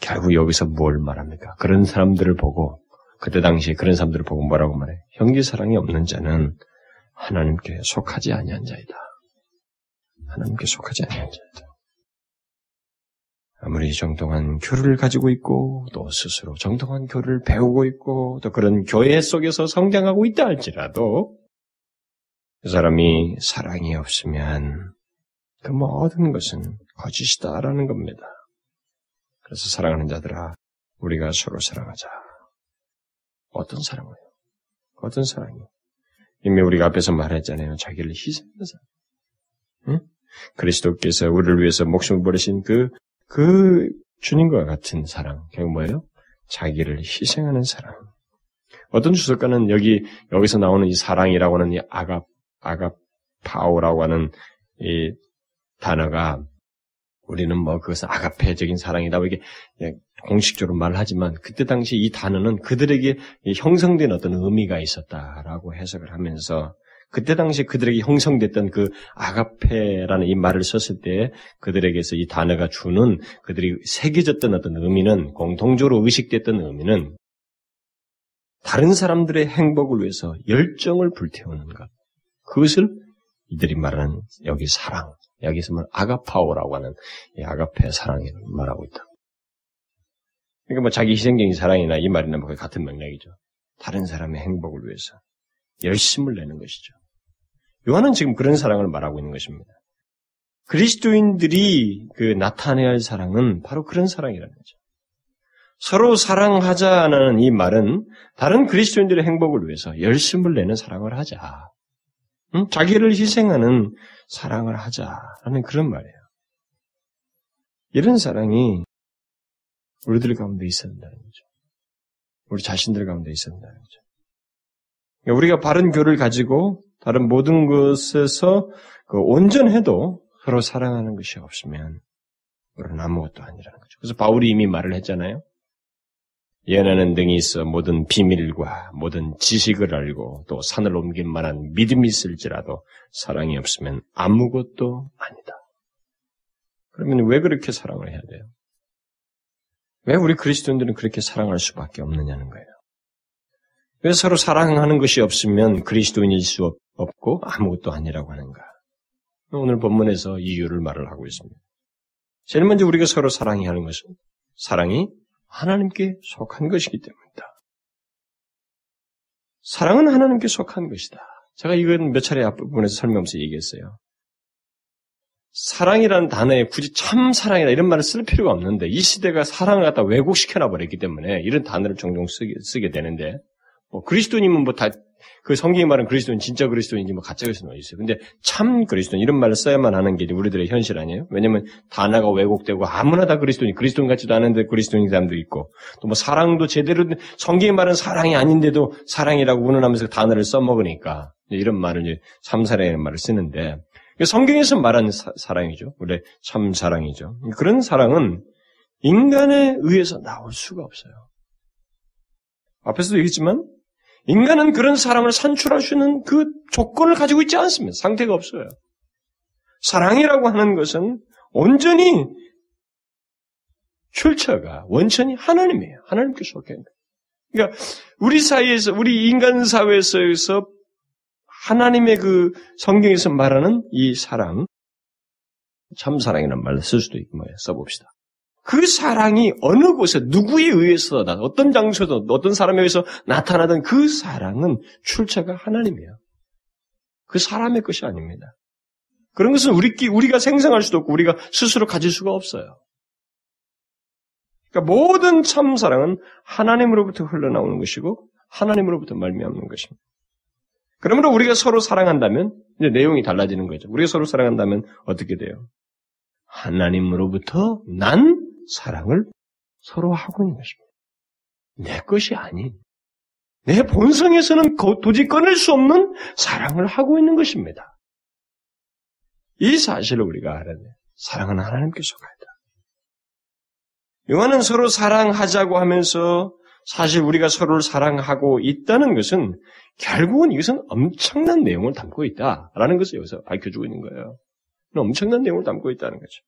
결국 여기서 뭘 말합니까? 그런 사람들을 보고, 그때 당시에 그런 사람들을 보고 뭐라고 말해? 형제사랑이 없는 자는 하나님께 속하지 아니한 자이다. 하나님께 속하지 아니한 자이다. 아무리 정통한 교류를 가지고 있고 또 스스로 정통한 교류를 배우고 있고 또 그런 교회 속에서 성장하고 있다 할지라도 그 사람이 사랑이 없으면 그 모든 것은 거짓이다라는 겁니다. 그래서 사랑하는 자들아, 우리가 서로 사랑하자. 어떤 사랑이에요? 어떤 사랑이에요? 이미 우리가 앞에서 말했잖아요. 자기를 희생하자. 응? 그리스도께서 우리를 위해서 목숨을 버리신 그 주님과 같은 사랑. 결국 뭐예요? 자기를 희생하는 사랑. 어떤 주석가는 여기서 나오는 이 사랑이라고 하는 이 아가파오라고 하는 이 단어가 우리는 그것은 아가페적인 사랑이다. 이렇게 공식적으로 말하지만 그때 당시 이 단어는 그들에게 형성된 어떤 의미가 있었다라고 해석을 하면서 그때 당시 그들에게 형성됐던 그 아가페라는 이 말을 썼을 때 그들에게서 이 단어가 주는 그들이 새겨졌던 어떤 의미는 공통적으로 의식됐던 의미는 다른 사람들의 행복을 위해서 열정을 불태우는 것. 그것을 이들이 말하는 여기 사랑. 여기서 아가파오라고 하는 이 아가페 사랑을 말하고 있다. 그러니까 자기 희생적인 사랑이나 이 말이나 거의 같은 맥락이죠. 다른 사람의 행복을 위해서 열심을 내는 것이죠. 요한은 지금 그런 사랑을 말하고 있는 것입니다. 그리스도인들이 나타내야 할 사랑은 바로 그런 사랑이라는 거죠. 서로 사랑하자는 이 말은 다른 그리스도인들의 행복을 위해서 열심을 내는 사랑을 하자. 자기를 희생하는 사랑을 하자라는 그런 말이에요. 이런 사랑이 우리들 가운데 있어야 된다는 거죠. 우리 자신들 가운데 있어야 된다는 거죠. 그러니까 우리가 바른 교를 가지고 다른 모든 것에서 온전해도 서로 사랑하는 것이 없으면 우리는 아무것도 아니라는 거죠. 그래서 바울이 이미 말을 했잖아요. 예언하는 등이 있어 모든 비밀과 모든 지식을 알고 또 산을 옮길 만한 믿음이 있을지라도 사랑이 없으면 아무것도 아니다. 그러면 왜 그렇게 사랑을 해야 돼요? 왜 우리 그리스도인들은 그렇게 사랑할 수밖에 없느냐는 거예요. 왜 서로 사랑하는 것이 없으면 그리스도인일 수 없고 아무것도 아니라고 하는가? 오늘 본문에서 이유를 말을 하고 있습니다. 제일 먼저 우리가 서로 사랑해야 하는 것은 사랑이 하나님께 속한 것이기 때문이다. 사랑은 하나님께 속한 것이다. 제가 이건 몇 차례 앞부분에서 설명하면서 얘기했어요. 사랑이라는 단어에 굳이 참 사랑이라 이런 말을 쓸 필요가 없는데 이 시대가 사랑을 갖다 왜곡시켜놔버렸기 때문에 이런 단어를 종종 쓰게 되는데 그리스도인이면 다 그 성경이 말하는 그리스도인 진짜 그리스도인인지 가짜 그리스도인 어디 있어요. 근데 참 그리스도인 이런 말을 써야만 하는 게 우리들의 현실 아니에요? 왜냐면 단어가 왜곡되고 아무나 다 그리스도인 같지도 않은데 그리스도인 사람도 있고 또 사랑도 제대로 성경이 말하는 사랑이 아닌데도 사랑이라고 운운하면서 단어를 써먹으니까 이런 말을 이제 참사랑이라는 말을 쓰는데 성경에서 말하는 사랑이죠. 원래 참 사랑이죠. 그런 사랑은 인간에 의해서 나올 수가 없어요. 앞에서도 얘기했지만 인간은 그런 사랑을 산출할 수 있는 그 조건을 가지고 있지 않습니다. 상태가 없어요. 사랑이라고 하는 것은 온전히 출처가 원천이 하나님이에요. 하나님께 속해 있는. 그러니까 우리 사이에서 우리 인간 사회에서 하나님의 그 성경에서 말하는 이 사랑, 참 사랑이라는 말을 쓸 수도 있고 뭐예요. 써봅시다. 그 사랑이 어느 곳에 누구에 의해서 어떤 장소든 어떤 사람에 의해서 나타나던 그 사랑은 출처가 하나님이에요. 그 사람의 것이 아닙니다. 그런 것은 우리가 생성할 수도 없고 우리가 스스로 가질 수가 없어요. 그러니까 모든 참 사랑은 하나님으로부터 흘러나오는 것이고 하나님으로부터 말미암는 것입니다. 그러므로 우리가 서로 사랑한다면 이제 내용이 달라지는 거죠. 우리가 서로 사랑한다면 어떻게 돼요? 하나님으로부터 난 사랑을 서로 하고 있는 것입니다. 내 것이 아닌, 내 본성에서는 도저히 꺼낼 수 없는 사랑을 하고 있는 것입니다. 이 사실을 우리가 알아야 돼요. 사랑은 하나님께 속하다. 요한은 서로 사랑하자고 하면서 사실 우리가 서로를 사랑하고 있다는 것은 결국은 이것은 엄청난 내용을 담고 있다라는 것을 여기서 밝혀주고 있는 거예요. 엄청난 내용을 담고 있다는 거죠.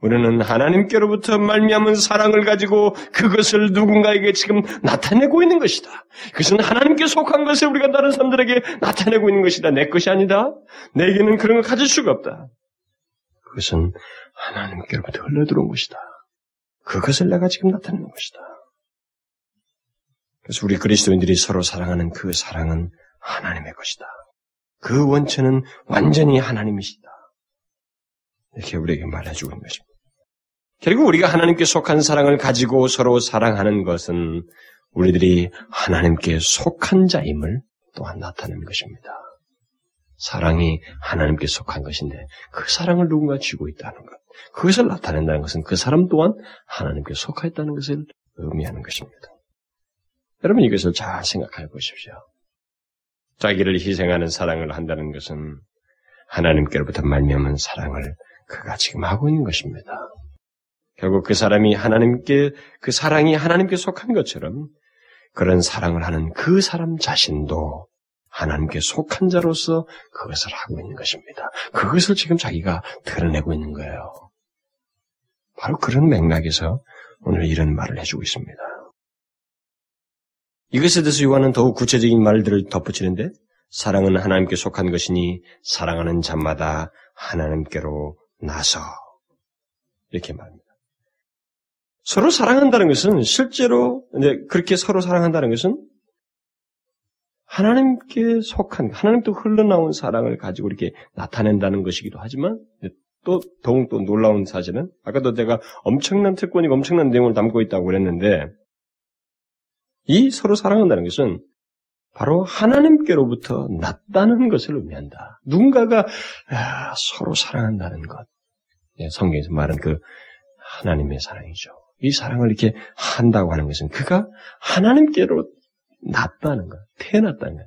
우리는 하나님께로부터 말미암은 사랑을 가지고 그것을 누군가에게 지금 나타내고 있는 것이다. 그것은 하나님께 속한 것을 우리가 다른 사람들에게 나타내고 있는 것이다. 내 것이 아니다. 내게는 그런 걸 가질 수가 없다. 그것은 하나님께로부터 흘러들어온 것이다. 그것을 내가 지금 나타내는 것이다. 그래서 우리 그리스도인들이 서로 사랑하는 그 사랑은 하나님의 것이다. 그 원천은 완전히 하나님이시다. 이렇게 우리에게 말해주고 있는 것입니다. 결국 우리가 하나님께 속한 사랑을 가지고 서로 사랑하는 것은 우리들이 하나님께 속한 자임을 또한 나타내는 것입니다. 사랑이 하나님께 속한 것인데 그 사랑을 누군가 쥐고 있다는 것, 그것을 나타낸다는 것은 그 사람 또한 하나님께 속하였다는 것을 의미하는 것입니다. 여러분 이것을 잘 생각해 보십시오. 자기를 희생하는 사랑을 한다는 것은 하나님께로부터 말미암은 사랑을 그가 지금 하고 있는 것입니다. 결국 그 사람이 하나님께, 그 사랑이 하나님께 속한 것처럼 그런 사랑을 하는 그 사람 자신도 하나님께 속한 자로서 그것을 하고 있는 것입니다. 그것을 지금 자기가 드러내고 있는 거예요. 바로 그런 맥락에서 오늘 이런 말을 해주고 있습니다. 이것에 대해서 요한은 더욱 구체적인 말들을 덧붙이는데 사랑은 하나님께 속한 것이니 사랑하는 자마다 하나님께로 나서 이렇게 말합니다. 서로 사랑한다는 것은 실제로 그렇게 서로 사랑한다는 것은 하나님께 속한, 하나님도 흘러나온 사랑을 가지고 이렇게 나타낸다는 것이기도 하지만 또 더욱 또 놀라운 사실은 아까도 내가 엄청난 특권이고 엄청난 내용을 담고 있다고 그랬는데 이 서로 사랑한다는 것은 바로 하나님께로부터 났다는 것을 의미한다. 누군가가 서로 사랑한다는 것. 성경에서 말하는 그 하나님의 사랑이죠. 이 사랑을 이렇게 한다고 하는 것은 그가 하나님께로 났다는 것, 태어났다는 것,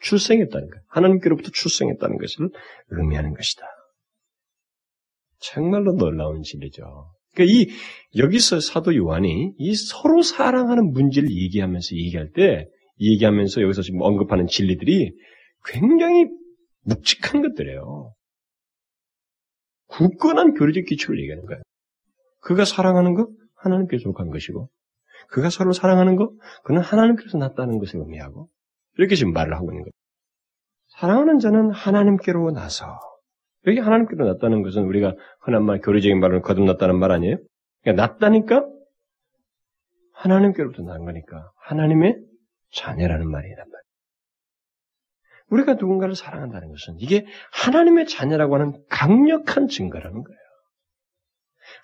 출생했다는 것, 하나님께로부터 출생했다는 것을 의미하는 것이다. 정말로 놀라운 진리죠. 그러니까 여기서 사도 요한이 이 서로 사랑하는 문제를 얘기하면서 여기서 지금 언급하는 진리들이 굉장히 묵직한 것들이에요. 굳건한 교리적 기초를 얘기하는 거예요. 그가 사랑하는 것, 하나님께서 속한 것이고 그가 서로 사랑하는 것, 그는 하나님께로서 났다는 것을 의미하고 이렇게 지금 말을 하고 있는 거예요. 사랑하는 자는 하나님께로 나서 여기 하나님께로 났다는 것은 우리가 흔한 말, 교리적인 말로는 거듭났다는 말 아니에요? 그러니까 났다니까 하나님께로부터 난 거니까 하나님의 자녀라는 말이란 말이에요. 우리가 누군가를 사랑한다는 것은 이게 하나님의 자녀라고 하는 강력한 증거라는 거예요.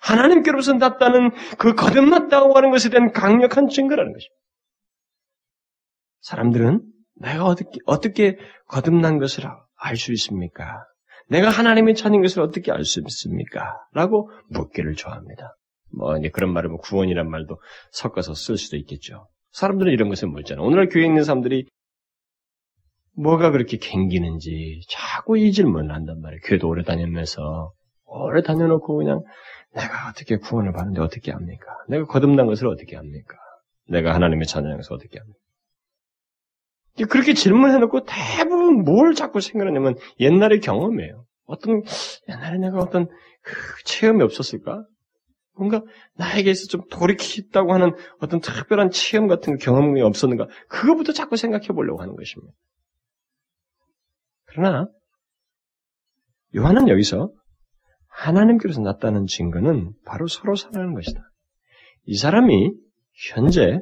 하나님께로부터 났다는 그 거듭났다고 하는 것에 대한 강력한 증거라는 것입니다. 사람들은 내가 어떻게 거듭난 것을 알 수 있습니까? 내가 하나님의 자녀인 것을 어떻게 알 수 있습니까? 라고 묻기를 좋아합니다. 이제 그런 말을 구원이란 말도 섞어서 쓸 수도 있겠죠. 사람들은 이런 것을 묻잖아. 오늘날 교회에 있는 사람들이 뭐가 그렇게 갱기는지 자꾸 이 질문을 한단 말이에요. 교회도 오래 다니면서 오래 다녀놓고 그냥 내가 어떻게 구원을 받는데 어떻게 합니까? 내가 거듭난 것을 어떻게 합니까? 내가 하나님의 자녀인 것을 어떻게 합니까? 그렇게 질문해놓고 대부분 뭘 자꾸 생각하냐면 옛날의 경험이에요. 옛날에 내가 어떤 체험이 없었을까? 뭔가 나에게 있어서 좀 돌이키겠다고 하는 어떤 특별한 체험 같은 경험이 없었는가? 그거부터 자꾸 생각해 보려고 하는 것입니다. 그러나 요한은 여기서 하나님께로서 났다는 증거는 바로 서로 사랑하는 것이다. 이 사람이 현재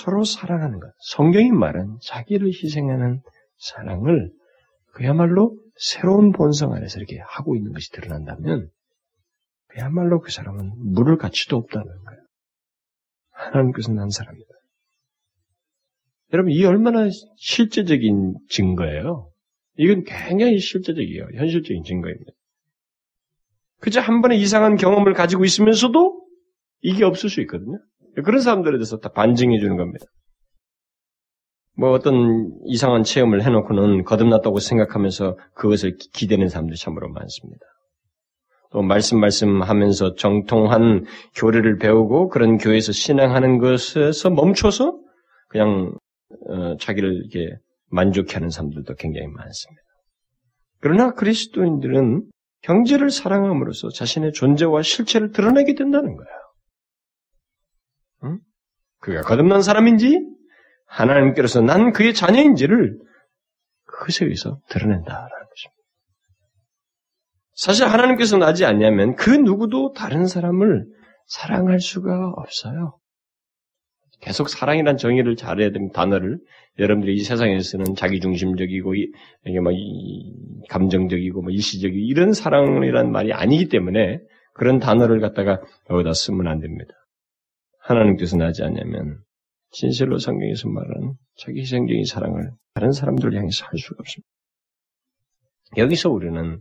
서로 사랑하는 것, 성경이 말한 자기를 희생하는 사랑을 그야말로 새로운 본성 안에서 이렇게 하고 있는 것이 드러난다면 그야말로 그 사람은 물을 가치도 없다는 거예요. 하나님께서 난 사람이다. 여러분, 이 얼마나 실제적인 증거예요. 이건 굉장히 실제적이에요. 현실적인 증거입니다. 그저 한 번의 이상한 경험을 가지고 있으면서도 이게 없을 수 있거든요. 그런 사람들에 대해서 다 반증해 주는 겁니다. 어떤 이상한 체험을 해놓고는 거듭났다고 생각하면서 그것을 기대는 사람들이 참으로 많습니다. 또 말씀하면서 정통한 교리를 배우고 그런 교회에서 신앙하는 것에서 멈춰서 그냥 자기를 이렇게 만족해하는 사람들도 굉장히 많습니다. 그러나 그리스도인들은 형제를 사랑함으로써 자신의 존재와 실체를 드러내게 된다는 거예요. 응? 그가 거듭난 사람인지 하나님께로서 난 그의 자녀인지를 그속에서 드러낸다라는 것입니다. 사실 하나님께서 나지 않냐면 그 누구도 다른 사람을 사랑할 수가 없어요. 계속 사랑이란 정의를 잘해야 되는 단어를 여러분들이 이 세상에 쓰는 자기중심적이고 이게 막 감정적이고 막 일시적이고 이런 사랑이란 말이 아니기 때문에 그런 단어를 갖다가 여기다 쓰면 안 됩니다. 하나님께서 나지 않냐면 진실로 성경에서 말하는 자기 희생적인 사랑을 다른 사람들을 향해서 할 수가 없습니다. 여기서 우리는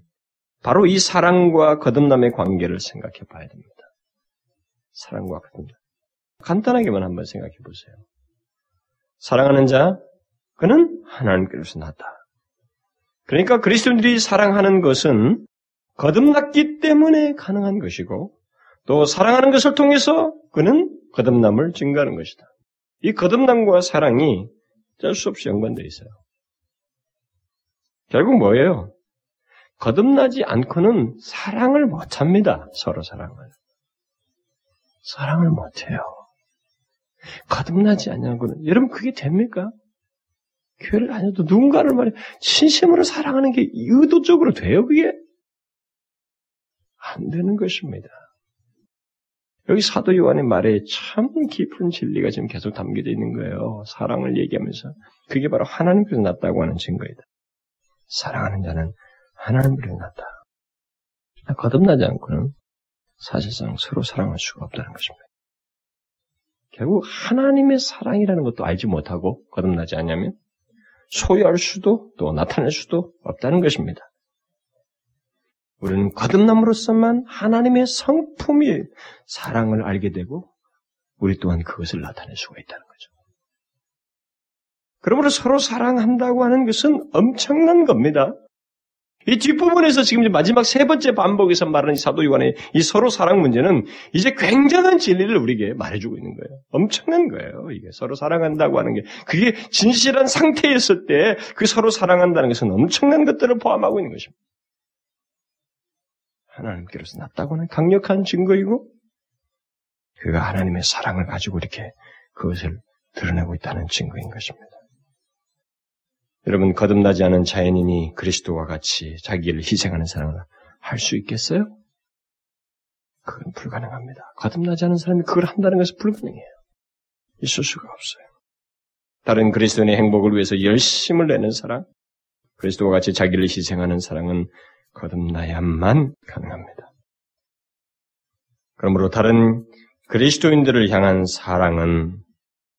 바로 이 사랑과 거듭남의 관계를 생각해 봐야 됩니다. 사랑과 거듭남. 간단하게만 한번 생각해 보세요. 사랑하는 자, 그는 하나님께로서 났다. 그러니까 그리스도인들이 사랑하는 것은 거듭났기 때문에 가능한 것이고 또 사랑하는 것을 통해서 그는 거듭남을 증가하는 것이다. 이 거듭남과 사랑이 짤 수 없이 연관되어 있어요. 결국 뭐예요? 거듭나지 않고는 사랑을 못합니다. 서로 사랑을 못해요. 거듭나지 않냐고는 여러분 그게 됩니까? 교회를 다녀도 누군가를 말해 진심으로 사랑하는 게 의도적으로 돼요? 그게 안 되는 것입니다. 여기 사도 요한의 말에 참 깊은 진리가 지금 계속 담겨져 있는 거예요. 사랑을 얘기하면서 그게 바로 하나님께서 났다고 하는 증거이다. 사랑하는 자는 하나님께로 났다. 거듭나지 않고는 사실상 서로 사랑할 수가 없다는 것입니다. 결국 하나님의 사랑이라는 것도 알지 못하고 거듭나지 않으면 소유할 수도 또 나타낼 수도 없다는 것입니다. 우리는 거듭남으로서만 하나님의 성품이 사랑을 알게 되고 우리 또한 그것을 나타낼 수가 있다는 거죠. 그러므로 서로 사랑한다고 하는 것은 엄청난 겁니다. 이 뒷부분에서 지금 마지막 세 번째 반복에서 말하는 사도 요한의 이 서로 사랑 문제는 이제 굉장한 진리를 우리에게 말해주고 있는 거예요. 엄청난 거예요. 이게 서로 사랑한다고 하는 게 그게 진실한 상태였을 때 그 서로 사랑한다는 것은 엄청난 것들을 포함하고 있는 것입니다. 하나님께로서 났다고 하는 강력한 증거이고 그가 하나님의 사랑을 가지고 이렇게 그것을 드러내고 있다는 증거인 것입니다. 여러분 거듭나지 않은 자연인이 그리스도와 같이 자기를 희생하는 사랑을 할 수 있겠어요? 그건 불가능합니다. 거듭나지 않은 사람이 그걸 한다는 것은 불가능해요. 있을 수가 없어요. 다른 그리스도인의 행복을 위해서 열심을 내는 사랑, 그리스도와 같이 자기를 희생하는 사랑은 거듭나야만 가능합니다. 그러므로 다른 그리스도인들을 향한 사랑은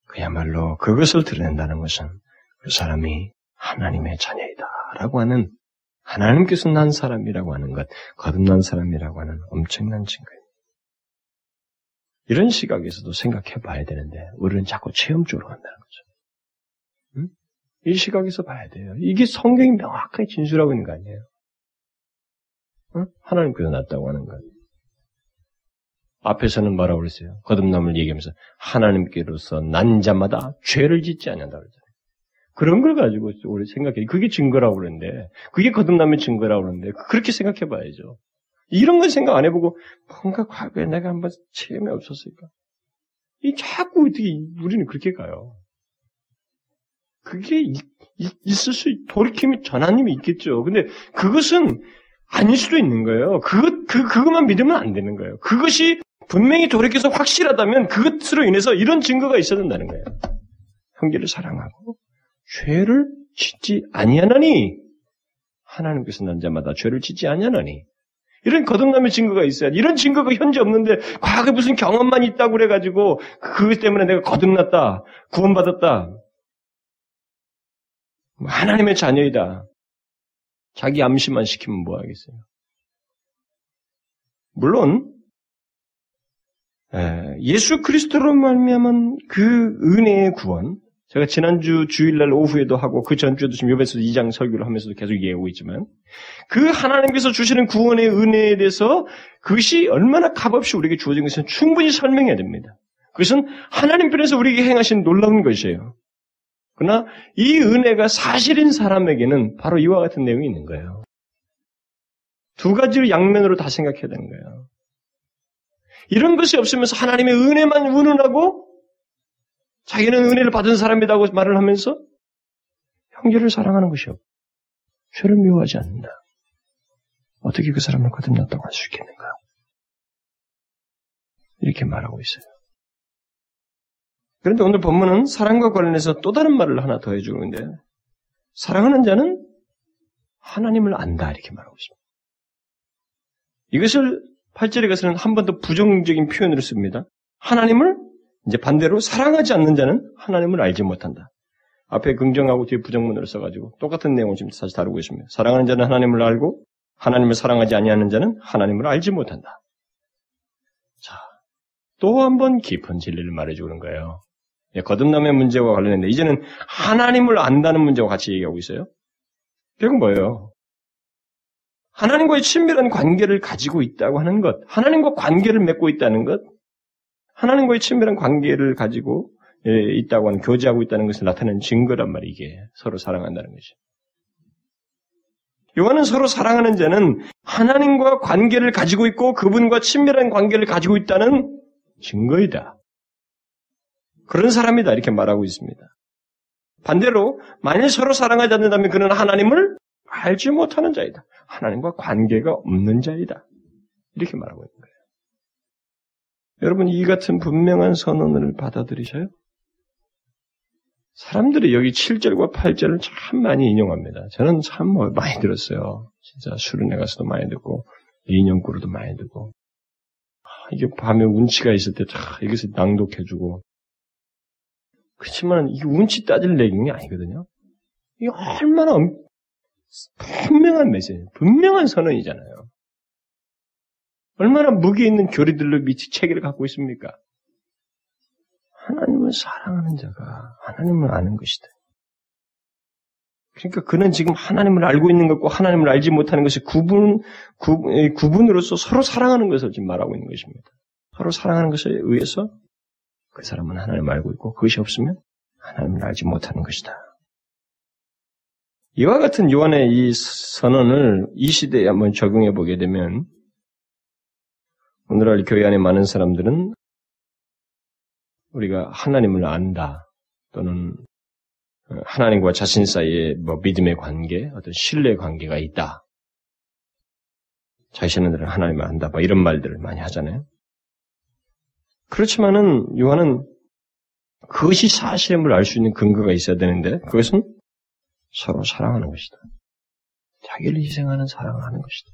그야말로 그것을 드러낸다는 것은 그 사람이 하나님의 자녀이다라고 하는 하나님께서 난 사람이라고 하는 것, 거듭난 사람이라고 하는 엄청난 증거입니다. 이런 시각에서도 생각해 봐야 되는데 우리는 자꾸 체험적으로 간다는 거죠. 응? 이 시각에서 봐야 돼요. 이게 성경이 명확하게 진술하고 있는 거 아니에요? 하나님께서 났다고 하는 것. 앞에서는 뭐라고 그랬어요? 거듭남을 얘기하면서 하나님께로서 난 자마다 죄를 짓지 않는다고 그랬잖아요. 그런 걸 가지고 우리 생각해. 그게 증거라고 그러는데, 그게 거듭남의 증거라고 그러는데, 그렇게 생각해 봐야죠. 이런 건 생각 안 해보고, 뭔가 과거에 내가 한번 체험이 없었을까? 이 자꾸 어떻게 우리는 그렇게 가요. 그게 있을 수, 돌이킴이, 전환님이 있겠죠. 근데 그것은 아닐 수도 있는 거예요. 그것만 믿으면 안 되는 거예요. 그것이 분명히 돌이켜서 확실하다면 그것으로 인해서 이런 증거가 있어야 된다는 거예요. 형제를 사랑하고 죄를 짓지 아니하나니 하나님께서 난 자마다 죄를 짓지 아니하나니 이런 거듭남의 증거가 있어야 돼. 이런 증거가 현재 없는데 과거에 무슨 경험만 있다고 그래가지고 그것 때문에 내가 거듭났다. 구원받았다. 하나님의 자녀이다. 자기 암시만 시키면 뭐 하겠어요? 물론 예수 그리스도로 말미암은 그 은혜의 구원, 제가 지난주 주일날 오후에도 하고 그 전주에도 지금 요한일서 2장 설교를 하면서도 계속 얘기하고 있지만 그 하나님께서 주시는 구원의 은혜에 대해서 그것이 얼마나 값없이 우리에게 주어진 것은 충분히 설명해야 됩니다. 그것은 하나님 편에서 우리에게 행하신 놀라운 것이에요. 그러나 이 은혜가 사실인 사람에게는 바로 이와 같은 내용이 있는 거예요. 두 가지를 양면으로 다 생각해야 되는 거예요. 이런 것이 없으면서 하나님의 은혜만 운운하고 자기는 은혜를 받은 사람이라고 말을 하면서 형제를 사랑하는 것이 없고 죄를 미워하지 않는다. 어떻게 그 사람을 거듭났다고 할 수 있겠는가? 이렇게 말하고 있어요. 그런데 오늘 본문은 사랑과 관련해서 또 다른 말을 하나 더 해주고 있는데 사랑하는 자는 하나님을 안다 이렇게 말하고 있습니다. 이것을 8절에 가서는 한 번 더 부정적인 표현으로 씁니다. 하나님을 이제 반대로 사랑하지 않는 자는 하나님을 알지 못한다. 앞에 긍정하고 뒤에 부정문으로 써가지고 똑같은 내용을 지금 다시 다루고 있습니다. 사랑하는 자는 하나님을 알고 하나님을 사랑하지 아니하는 자는 하나님을 알지 못한다. 자, 또 한 번 깊은 진리를 말해주는 거예요. 거듭남의 문제와 관련했는데 이제는 하나님을 안다는 문제와 같이 얘기하고 있어요. 결국 뭐예요? 하나님과의 친밀한 관계를 가지고 있다고 하는 것, 하나님과 관계를 맺고 있다는 것, 하나님과의 친밀한 관계를 가지고 있다고 하는, 교제하고 있다는 것을 나타내는 증거란 말이에요. 이게 서로 사랑한다는 것이. 요한은 서로 사랑하는 자는 하나님과 관계를 가지고 있고 그분과 친밀한 관계를 가지고 있다는 증거이다. 그런 사람이다 이렇게 말하고 있습니다. 반대로 만일 서로 사랑하지 않는다면 그는 하나님을 알지 못하는 자이다. 하나님과 관계가 없는 자이다. 이렇게 말하고 있는 거예요. 여러분, 이 같은 분명한 선언을 받아들이셔요? 사람들이 여기 7절과 8절을 참 많이 인용합니다. 저는 참 많이 들었어요. 진짜 수련회 가서도 많이 듣고 인용구로도 많이 듣고 이게 밤에 운치가 있을 때 다 여기서 낭독해주고 그렇지만 이게 운치 따질 내용이 아니거든요. 이게 얼마나 분명한 메시지, 분명한 선언이잖아요. 얼마나 무게 있는 교리들로 미치 체계를 갖고 있습니까? 하나님을 사랑하는 자가 하나님을 아는 것이다. 그러니까 그는 지금 하나님을 알고 있는 것과 하나님을 알지 못하는 것이 구분으로서 서로 사랑하는 것을 지금 말하고 있는 것입니다. 서로 사랑하는 것에 의해서 그 사람은 하나님을 알고 있고 그것이 없으면 하나님을 알지 못하는 것이다. 이와 같은 요한의 이 선언을 이 시대에 한번 적용해 보게 되면 오늘날 교회 안에 많은 사람들은 우리가 하나님을 안다 또는 하나님과 자신 사이에 믿음의 관계, 어떤 신뢰 관계가 있다. 자신들은 하나님을 안다. 이런 말들을 많이 하잖아요. 그렇지만은 요한은 그것이 사실임을 알 수 있는 근거가 있어야 되는데 그것은 서로 사랑하는 것이다. 자기를 희생하는 사랑하는 것이다.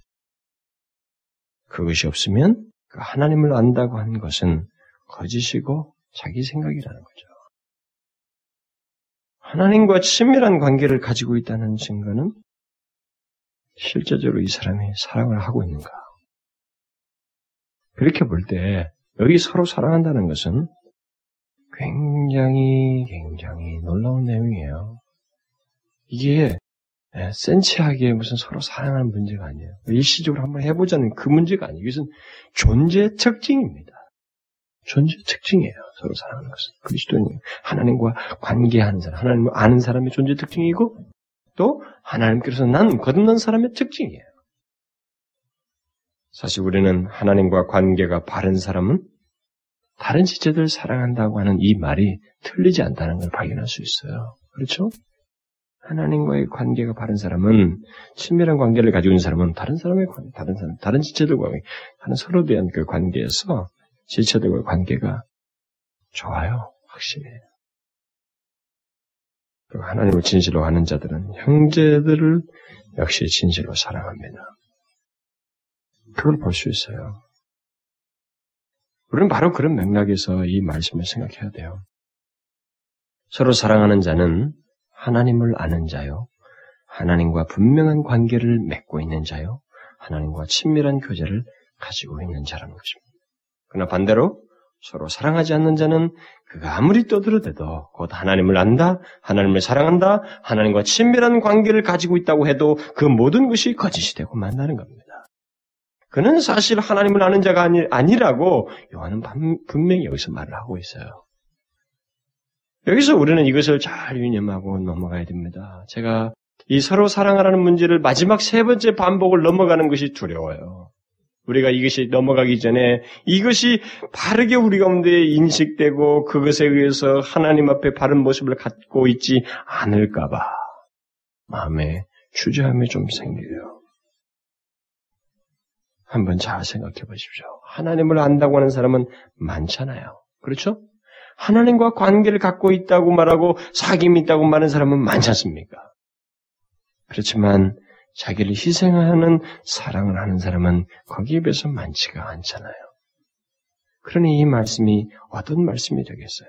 그것이 없으면 그 하나님을 안다고 하는 것은 거짓이고 자기 생각이라는 거죠. 하나님과 친밀한 관계를 가지고 있다는 증거는 실제적으로 이 사람이 사랑을 하고 있는가. 그렇게 볼 때 여기 서로 사랑한다는 것은 굉장히 놀라운 내용이에요. 이게 센치하게 무슨 서로 사랑하는 문제가 아니에요. 일시적으로 한번 해보자는 그 문제가 아니에요. 이것은 존재의 특징입니다. 존재의 특징이에요. 서로 사랑하는 것은. 그리스도인이에요. 하나님과 관계하는 사람, 하나님을 아는 사람의 존재의 특징이고 또 하나님께서 난 거듭난 사람의 특징이에요. 사실 우리는 하나님과 관계가 바른 사람은 다른 지체들 사랑한다고 하는 이 말이 틀리지 않다는 걸 발견할 수 있어요. 그렇죠? 하나님과의 관계가 바른 사람은 친밀한 관계를 가지고 있는 사람은 다른 지체들과 다른 서로 대한 그 관계에서 지체들과의 관계가 좋아요, 확실히. 그리고 하나님을 진실로 아는 자들은 형제들을 역시 진실로 사랑합니다. 그걸 볼 수 있어요. 우리는 바로 그런 맥락에서 이 말씀을 생각해야 돼요. 서로 사랑하는 자는 하나님을 아는 자요. 하나님과 분명한 관계를 맺고 있는 자요. 하나님과 친밀한 교제를 가지고 있는 자라는 것입니다. 그러나 반대로 서로 사랑하지 않는 자는 그가 아무리 떠들어대도 곧 하나님을 안다, 하나님을 사랑한다, 하나님과 친밀한 관계를 가지고 있다고 해도 그 모든 것이 거짓이 되고 만다는 겁니다. 그는 사실 하나님을 아는 자가 아니라고 요한은 분명히 여기서 말을 하고 있어요. 여기서 우리는 이것을 잘 유념하고 넘어가야 됩니다. 제가 이 서로 사랑하라는 문제를 마지막 세 번째 반복을 넘어가는 것이 두려워요. 우리가 이것이 넘어가기 전에 이것이 바르게 우리 가운데 인식되고 그것에 의해서 하나님 앞에 바른 모습을 갖고 있지 않을까 봐 마음에 주저함이 좀 생겨요. 한번 잘 생각해 보십시오. 하나님을 안다고 하는 사람은 많잖아요. 그렇죠? 하나님과 관계를 갖고 있다고 말하고 사귐이 있다고 말하는 사람은 많지 않습니까? 그렇지만 자기를 희생하는 사랑을 하는 사람은 거기에 비해서 많지가 않잖아요. 그러니 이 말씀이 어떤 말씀이 되겠어요?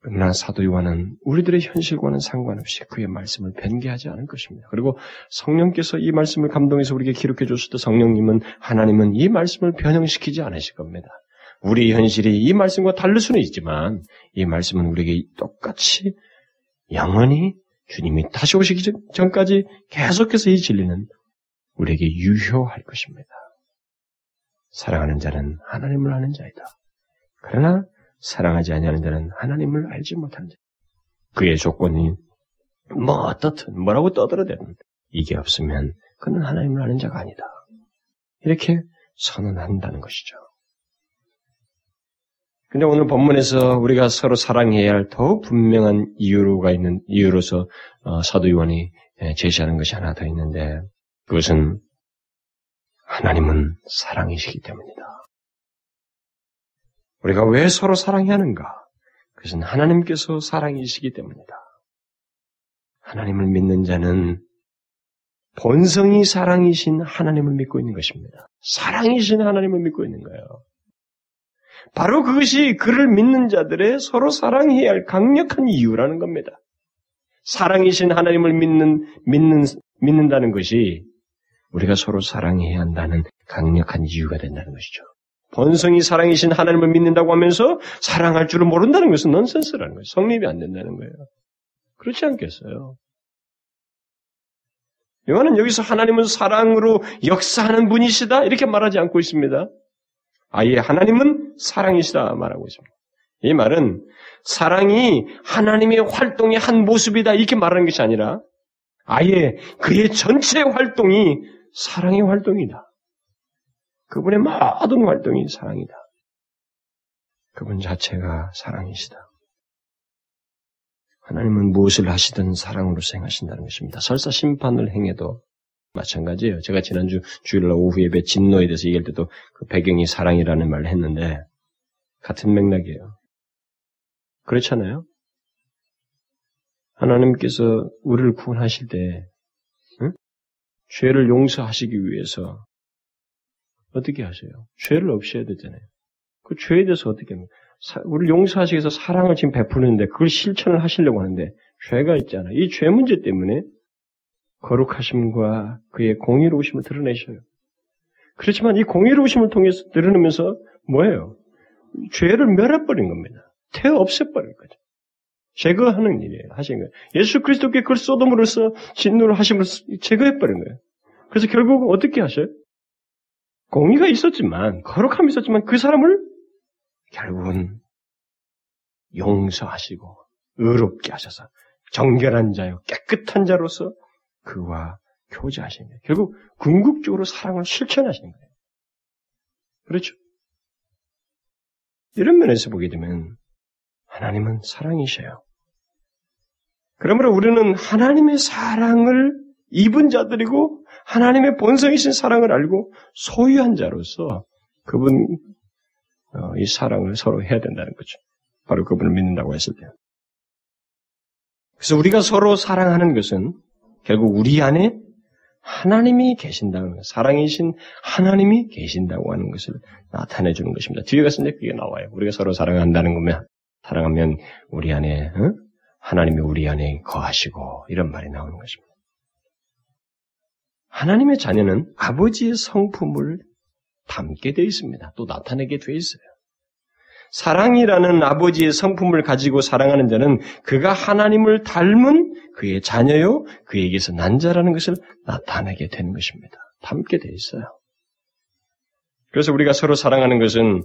그러나 사도 요한은 우리들의 현실과는 상관없이 그의 말씀을 변개하지 않을 것입니다. 그리고 성령께서 이 말씀을 감동해서 우리에게 기록해 줬을 때 성령님은 하나님은 이 말씀을 변형시키지 않으실 겁니다. 우리의 현실이 이 말씀과 다를 수는 있지만 이 말씀은 우리에게 똑같이 영원히 주님이 다시 오시기 전까지 계속해서 이 진리는 우리에게 유효할 것입니다. 사랑하는 자는 하나님을 아는 자이다. 그러나 사랑하지 아니하는 자는 하나님을 알지 못하는 자이다. 그의 조건이 뭐 어떻든 뭐라고 떠들어대든 이게 없으면 그는 하나님을 아는 자가 아니다. 이렇게 선언한다는 것이죠. 근데 오늘 본문에서 우리가 서로 사랑해야 할 더욱 분명한 이유로서 사도 요한이 제시하는 것이 하나 더 있는데 그것은 하나님은 사랑이시기 때문이다. 우리가 왜 서로 사랑해야 하는가? 그것은 하나님께서 사랑이시기 때문이다. 하나님을 믿는 자는 본성이 사랑이신 하나님을 믿고 있는 것입니다. 사랑이신 하나님을 믿고 있는 거예요. 바로 그것이 그를 믿는 자들의 서로 사랑해야 할 강력한 이유라는 겁니다. 사랑이신 하나님을 믿는다는 것이 우리가 서로 사랑해야 한다는 강력한 이유가 된다는 것이죠. 본성이 사랑이신 하나님을 믿는다고 하면서 사랑할 줄을 모른다는 것은 넌센스라는 거예요. 성립이 안 된다는 거예요. 그렇지 않겠어요? 요한은 여기서 하나님은 사랑으로 역사하는 분이시다 이렇게 말하지 않고 있습니다. 아예 하나님은 사랑이시다 말하고 있습니다. 이 말은 사랑이 하나님의 활동의 한 모습이다 이렇게 말하는 것이 아니라 아예 그의 전체 활동이 사랑의 활동이다. 그분의 모든 활동이 사랑이다. 그분 자체가 사랑이시다. 하나님은 무엇을 하시든 사랑으로서 행하신다는 것입니다. 설사 심판을 행해도 마찬가지예요. 제가 지난주 주일날 오후 예배 진노에 대해서 얘기할 때도 그 배경이 사랑이라는 말을 했는데 같은 맥락이에요. 그렇잖아요? 하나님께서 우리를 구원하실 때 응? 죄를 용서하시기 위해서 어떻게 하세요? 죄를 없애야 되잖아요. 그 죄에 대해서 어떻게 합니까? 우리를 용서하시기 위해서 사랑을 지금 베푸는데 그걸 실천을 하시려고 하는데 죄가 있잖아요. 이 죄 문제 때문에 거룩하심과 그의 공의로우심을 드러내셔요. 그렇지만 이 공의로우심을 통해서 드러내면서 뭐예요? 죄를 멸해버린 겁니다. 없애버린 거죠. 제거하는 일이에요. 하신 거예요. 예수 그리스도께 그걸 쏟음으로써 진노를 하심으로써 제거해버린 거예요. 그래서 결국은 어떻게 하셔요? 공의가 있었지만 거룩함이 있었지만 그 사람을 결국은 용서하시고 의롭게 하셔서 정결한 자요 깨끗한 자로서 그와 교제하시는 거예요. 결국 궁극적으로 사랑을 실천하시는 거예요. 그렇죠? 이런 면에서 보게 되면 하나님은 사랑이셔요. 그러므로 우리는 하나님의 사랑을 입은 자들이고 하나님의 본성이신 사랑을 알고 소유한 자로서 그분 이 사랑을 서로 해야 된다는 거죠. 바로 그분을 믿는다고 했을 때. 그래서 우리가 서로 사랑하는 것은 결국 우리 안에 하나님이 계신다는 것, 사랑이신 하나님이 계신다고 하는 것을 나타내 주는 것입니다. 뒤에 가서 이제 그게 나와요. 우리가 서로 사랑한다는 거면 사랑하면 우리 안에 하나님이 우리 안에 거하시고 이런 말이 나오는 것입니다. 하나님의 자녀는 아버지의 성품을 담게 되어 있습니다. 또 나타내게 되어 있어요. 사랑이라는 아버지의 성품을 가지고 사랑하는 자는 그가 하나님을 닮은 그의 자녀요 그에게서 난 자라는 것을 나타내게 되는 것입니다. 닮게 돼 있어요. 그래서 우리가 서로 사랑하는 것은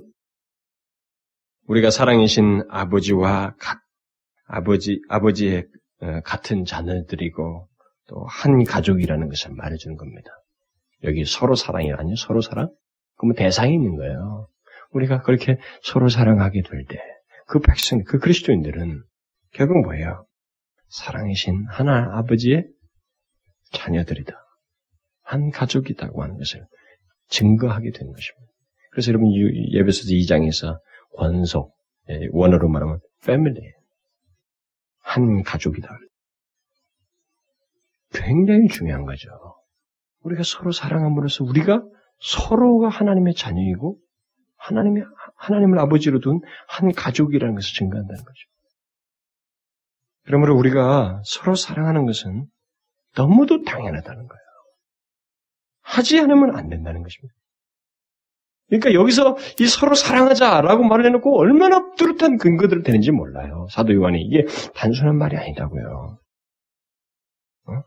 우리가 사랑이신 아버지와 아버지의 같은 자녀들이고 또 한 가족이라는 것을 말해주는 겁니다. 여기 서로 사랑이 아니에요? 서로 사랑? 그러면 대상이 있는 거예요. 우리가 그렇게 서로 사랑하게 될 때 그 백성, 그 그리스도인들은 결국 뭐예요? 사랑이신 하나님 아버지의 자녀들이다. 한 가족이다고 하는 것을 증거하게 되는 것입니다. 그래서 여러분 에베소서 2장에서 권속, 원어로 말하면 패밀리, 한 가족이다. 굉장히 중요한 거죠. 우리가 서로 사랑함으로써 우리가 서로가 하나님의 자녀이고 하나님을 아버지로 둔 한 가족이라는 것을 증거한다는 거죠. 그러므로 우리가 서로 사랑하는 것은 너무도 당연하다는 거예요. 하지 않으면 안 된다는 것입니다. 그러니까 여기서 이 서로 사랑하자라고 말을 해놓고 얼마나 뚜렷한 근거들을 대는지 몰라요. 사도 요한이 이게 단순한 말이 아니다고요.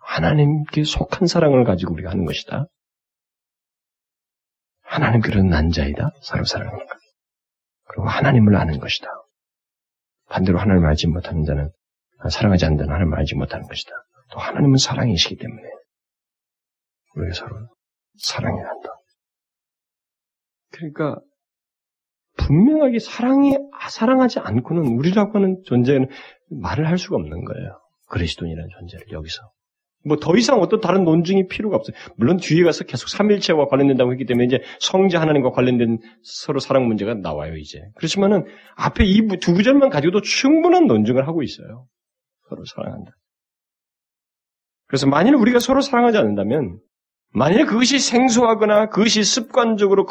하나님께 속한 사랑을 가지고 우리가 하는 것이다. 하나님께로는 난 자이다. 서로 사랑하는 것. 그리고 하나님을 아는 것이다. 반대로 하나님을 알지 못하는 자는 사랑하지 않는 자는 하나님을 알지 못하는 것이다. 또 하나님은 사랑이시기 때문에 우리가 서로 사랑해야 한다. 그러니까 분명하게 사랑하지 않고는 우리라고 하는 존재는 말을 할 수가 없는 거예요. 그리스도인이라는 존재를 여기서. 뭐 더 이상 어떤 다른 논증이 필요가 없어요. 물론 뒤에 가서 계속 삼일체와 관련된다고 했기 때문에 이제 성자 하나님과 관련된 서로 사랑 문제가 나와요, 이제. 그렇지만은 앞에 이 두 구절만 가지고도 충분한 논증을 하고 있어요. 서로 사랑한다. 그래서 만일 우리가 서로 사랑하지 않는다면, 만일 그것이 생소하거나 그것이 습관적으로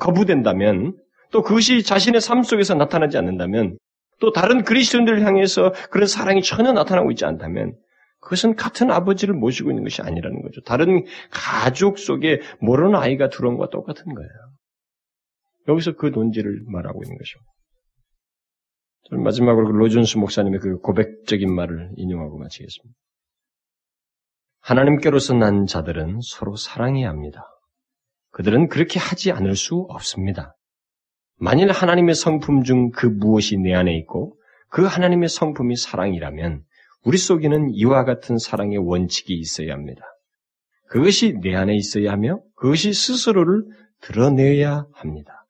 거부된다면, 또 그것이 자신의 삶 속에서 나타나지 않는다면, 또 다른 그리스도인들을 향해서 그런 사랑이 전혀 나타나고 있지 않다면, 그것은 같은 아버지를 모시고 있는 것이 아니라는 거죠. 다른 가족 속에 모르는 아이가 들어온 것과 똑같은 거예요. 여기서 그 논지를 말하고 있는 것입니다. 저는 마지막으로 로준수 목사님의 그 고백적인 말을 인용하고 마치겠습니다. 하나님께로서 난 자들은 서로 사랑해야 합니다. 그들은 그렇게 하지 않을 수 없습니다. 만일 하나님의 성품 중 그 무엇이 내 안에 있고 그 하나님의 성품이 사랑이라면 우리 속에는 이와 같은 사랑의 원칙이 있어야 합니다. 그것이 내 안에 있어야 하며 그것이 스스로를 드러내야 합니다.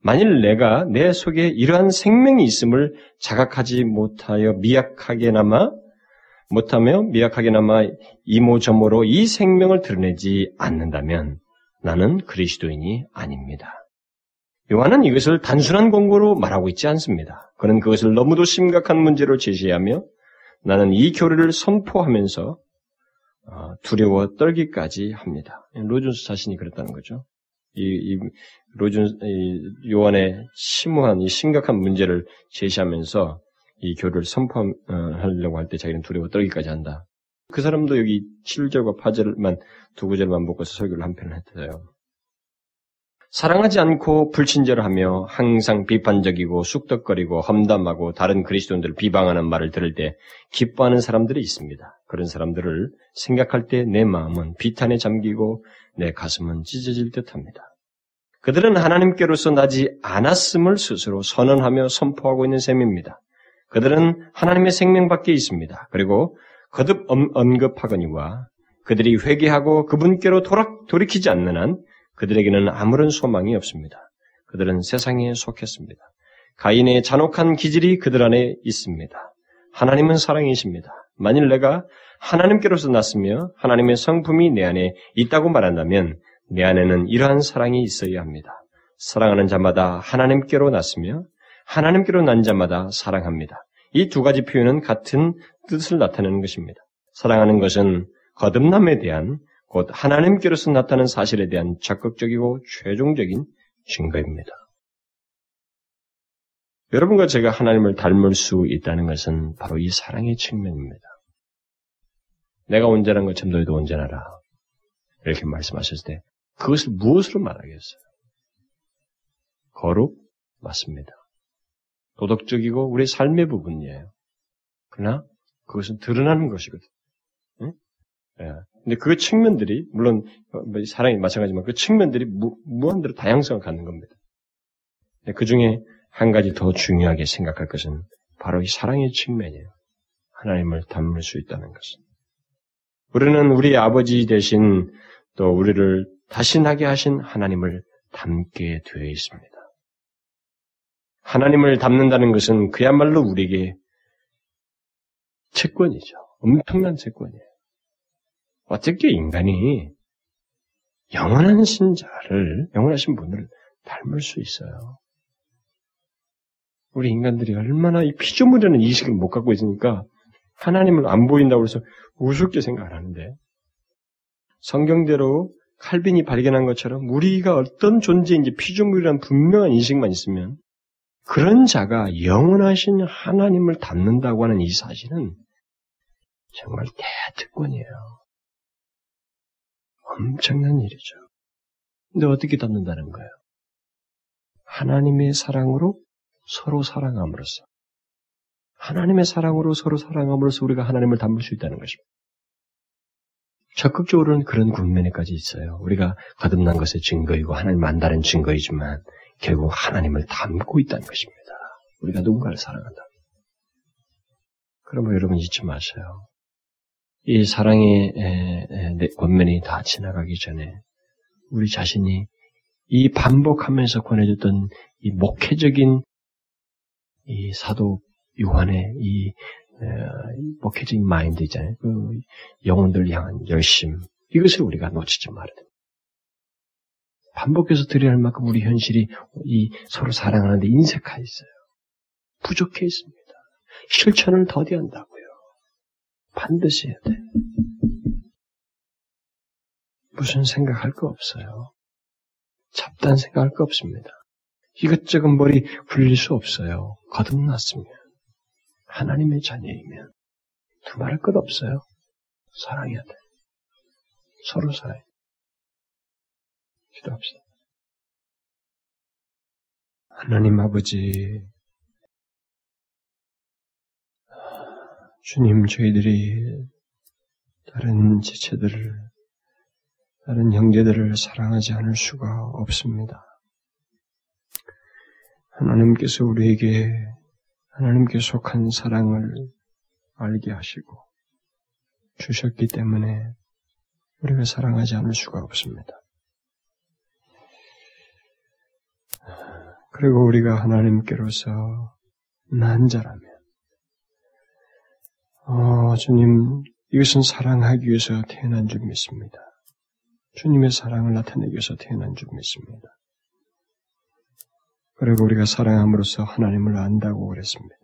만일 내가 내 속에 이러한 생명이 있음을 자각하지 못하여 미약하게나마 이모저모로 이 생명을 드러내지 않는다면 나는 그리스도인이 아닙니다. 요한은 이것을 단순한 권고로 말하고 있지 않습니다. 그는 그것을 너무도 심각한 문제로 제시하며 나는 이 교리를 선포하면서 두려워 떨기까지 합니다. 로준수 자신이 그랬다는 거죠. 요한의 심오한 이 심각한 문제를 제시하면서 이 교리를 선포하려고 할 때 자기는 두려워 떨기까지 한다. 그 사람도 여기 7절과 8절만 두 구절만 묶어서 설교를 한 편을 했어요. 사랑하지 않고 불친절하며 항상 비판적이고 쑥덕거리고 험담하고 다른 그리스도인들을 비방하는 말을 들을 때 기뻐하는 사람들이 있습니다. 그런 사람들을 생각할 때 내 마음은 비탄에 잠기고 내 가슴은 찢어질 듯합니다. 그들은 하나님께로서 나지 않았음을 스스로 선언하며 선포하고 있는 셈입니다. 그들은 하나님의 생명 밖에 있습니다. 그리고 거듭 언급하거니와 그들이 회개하고 그분께로 돌이키지 않는 한 그들에게는 아무런 소망이 없습니다. 그들은 세상에 속했습니다. 가인의 잔혹한 기질이 그들 안에 있습니다. 하나님은 사랑이십니다. 만일 내가 하나님께로서 났으며 하나님의 성품이 내 안에 있다고 말한다면 내 안에는 이러한 사랑이 있어야 합니다. 사랑하는 자마다 하나님께로 났으며 하나님께로 난 자마다 사랑합니다. 이 두 가지 표현은 같은 뜻을 나타내는 것입니다. 사랑하는 것은 거듭남에 대한 곧 하나님께로서 나타나는 사실에 대한 적극적이고 최종적인 증거입니다. 여러분과 제가 하나님을 닮을 수 있다는 것은 바로 이 사랑의 측면입니다. 내가 온전한 것처럼 너희도 온전하라. 이렇게 말씀하셨을 때 그것을 무엇으로 말하겠어요? 거룩? 맞습니다. 도덕적이고 우리의 삶의 부분이에요. 그러나 그것은 드러나는 것이거든. 응? 예. 근데 그 측면들이 물론 사랑이 마찬가지지만 그 측면들이 무한대로 다양성을 갖는 겁니다. 근데 그 중에 한 가지 더 중요하게 생각할 것은 바로 이 사랑의 측면이에요. 하나님을 닮을 수 있다는 것은. 우리는 우리 아버지 대신 또 우리를 다신하게 하신 하나님을 닮게 되어 있습니다. 하나님을 닮는다는 것은 그야말로 우리에게 채권이죠. 엄청난 채권이에요. 어떻게 인간이 영원한 신자를, 영원하신 분을 닮을 수 있어요? 우리 인간들이 얼마나 이 피조물이라는 이식을 못 갖고 있으니까 하나님을 안 보인다고 해서 우습게 생각 안 하는데, 성경대로 칼빈이 발견한 것처럼 우리가 어떤 존재인지 피조물이라는 분명한 인식만 있으면 그런 자가 영원하신 하나님을 닮는다고 하는 이 사실은 정말 대특권이에요. 엄청난 일이죠. 근데 어떻게 닮는다는 거예요? 하나님의 사랑으로 서로 사랑함으로써, 하나님의 사랑으로 서로 사랑함으로써 우리가 하나님을 닮을 수 있다는 것입니다. 적극적으로는 그런 국면에까지 있어요. 우리가 거듭난 것의 증거이고 하나님 만나는 증거이지만 결국 하나님을 닮고 있다는 것입니다. 우리가 누군가를 사랑한다. 그러므로 여러분 잊지 마세요. 이 사랑의 권면이 다 지나가기 전에 우리 자신이 이 반복하면서 권해줬던 이 목회적인 이 사도 요한의 이 목회적인 마인드 있잖아요. 그 영혼들 향한 열심, 이것을 우리가 놓치지 말아야 됩니다. 반복해서 드려야 할 만큼 우리 현실이 이 서로 사랑하는데 인색해 있어요. 부족해 있습니다. 실천을 더디한다고요. 반드시 해야 돼요. 무슨 생각할 거 없어요. 잡단 생각할 거 없습니다. 이것저것 머리 굴릴 수 없어요. 거듭났으면, 하나님의 자녀이면 두말할 것 없어요. 사랑해야 돼요. 서로 사랑해요. 기도합시다. 하나님 아버지, 주님, 저희들이 다른 지체들을, 다른 형제들을 사랑하지 않을 수가 없습니다. 하나님께서 우리에게 하나님께 속한 사랑을 알게 하시고 주셨기 때문에 우리가 사랑하지 않을 수가 없습니다. 그리고 우리가 하나님께로서 난 자라면, 주님, 이것은 사랑하기 위해서 태어난 줄 믿습니다. 주님의 사랑을 나타내기 위해서 태어난 줄 믿습니다. 그리고 우리가 사랑함으로써 하나님을 안다고 그랬습니다.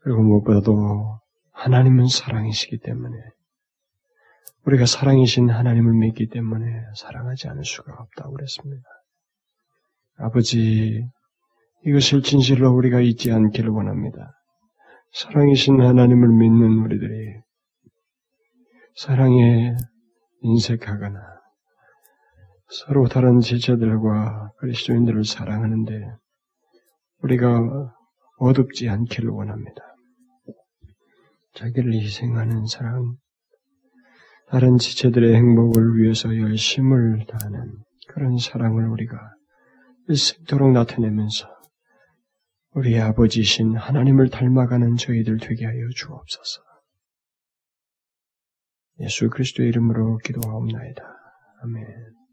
그리고 무엇보다도 하나님은 사랑이시기 때문에, 우리가 사랑이신 하나님을 믿기 때문에 사랑하지 않을 수가 없다고 그랬습니다. 아버지, 이것을 진실로 우리가 잊지 않기를 원합니다. 사랑이신 하나님을 믿는 우리들이 사랑에 인색하거나 서로 다른 지체들과 그리스도인들을 사랑하는데 우리가 어둡지 않기를 원합니다. 자기를 희생하는 사랑, 다른 지체들의 행복을 위해서 열심을 다하는 그런 사랑을 우리가 일생토록 나타내면서 우리 아버지신 하나님을 닮아가는 저희들 되게 하여 주옵소서. 예수 그리스도의 이름으로 기도하옵나이다. 아멘.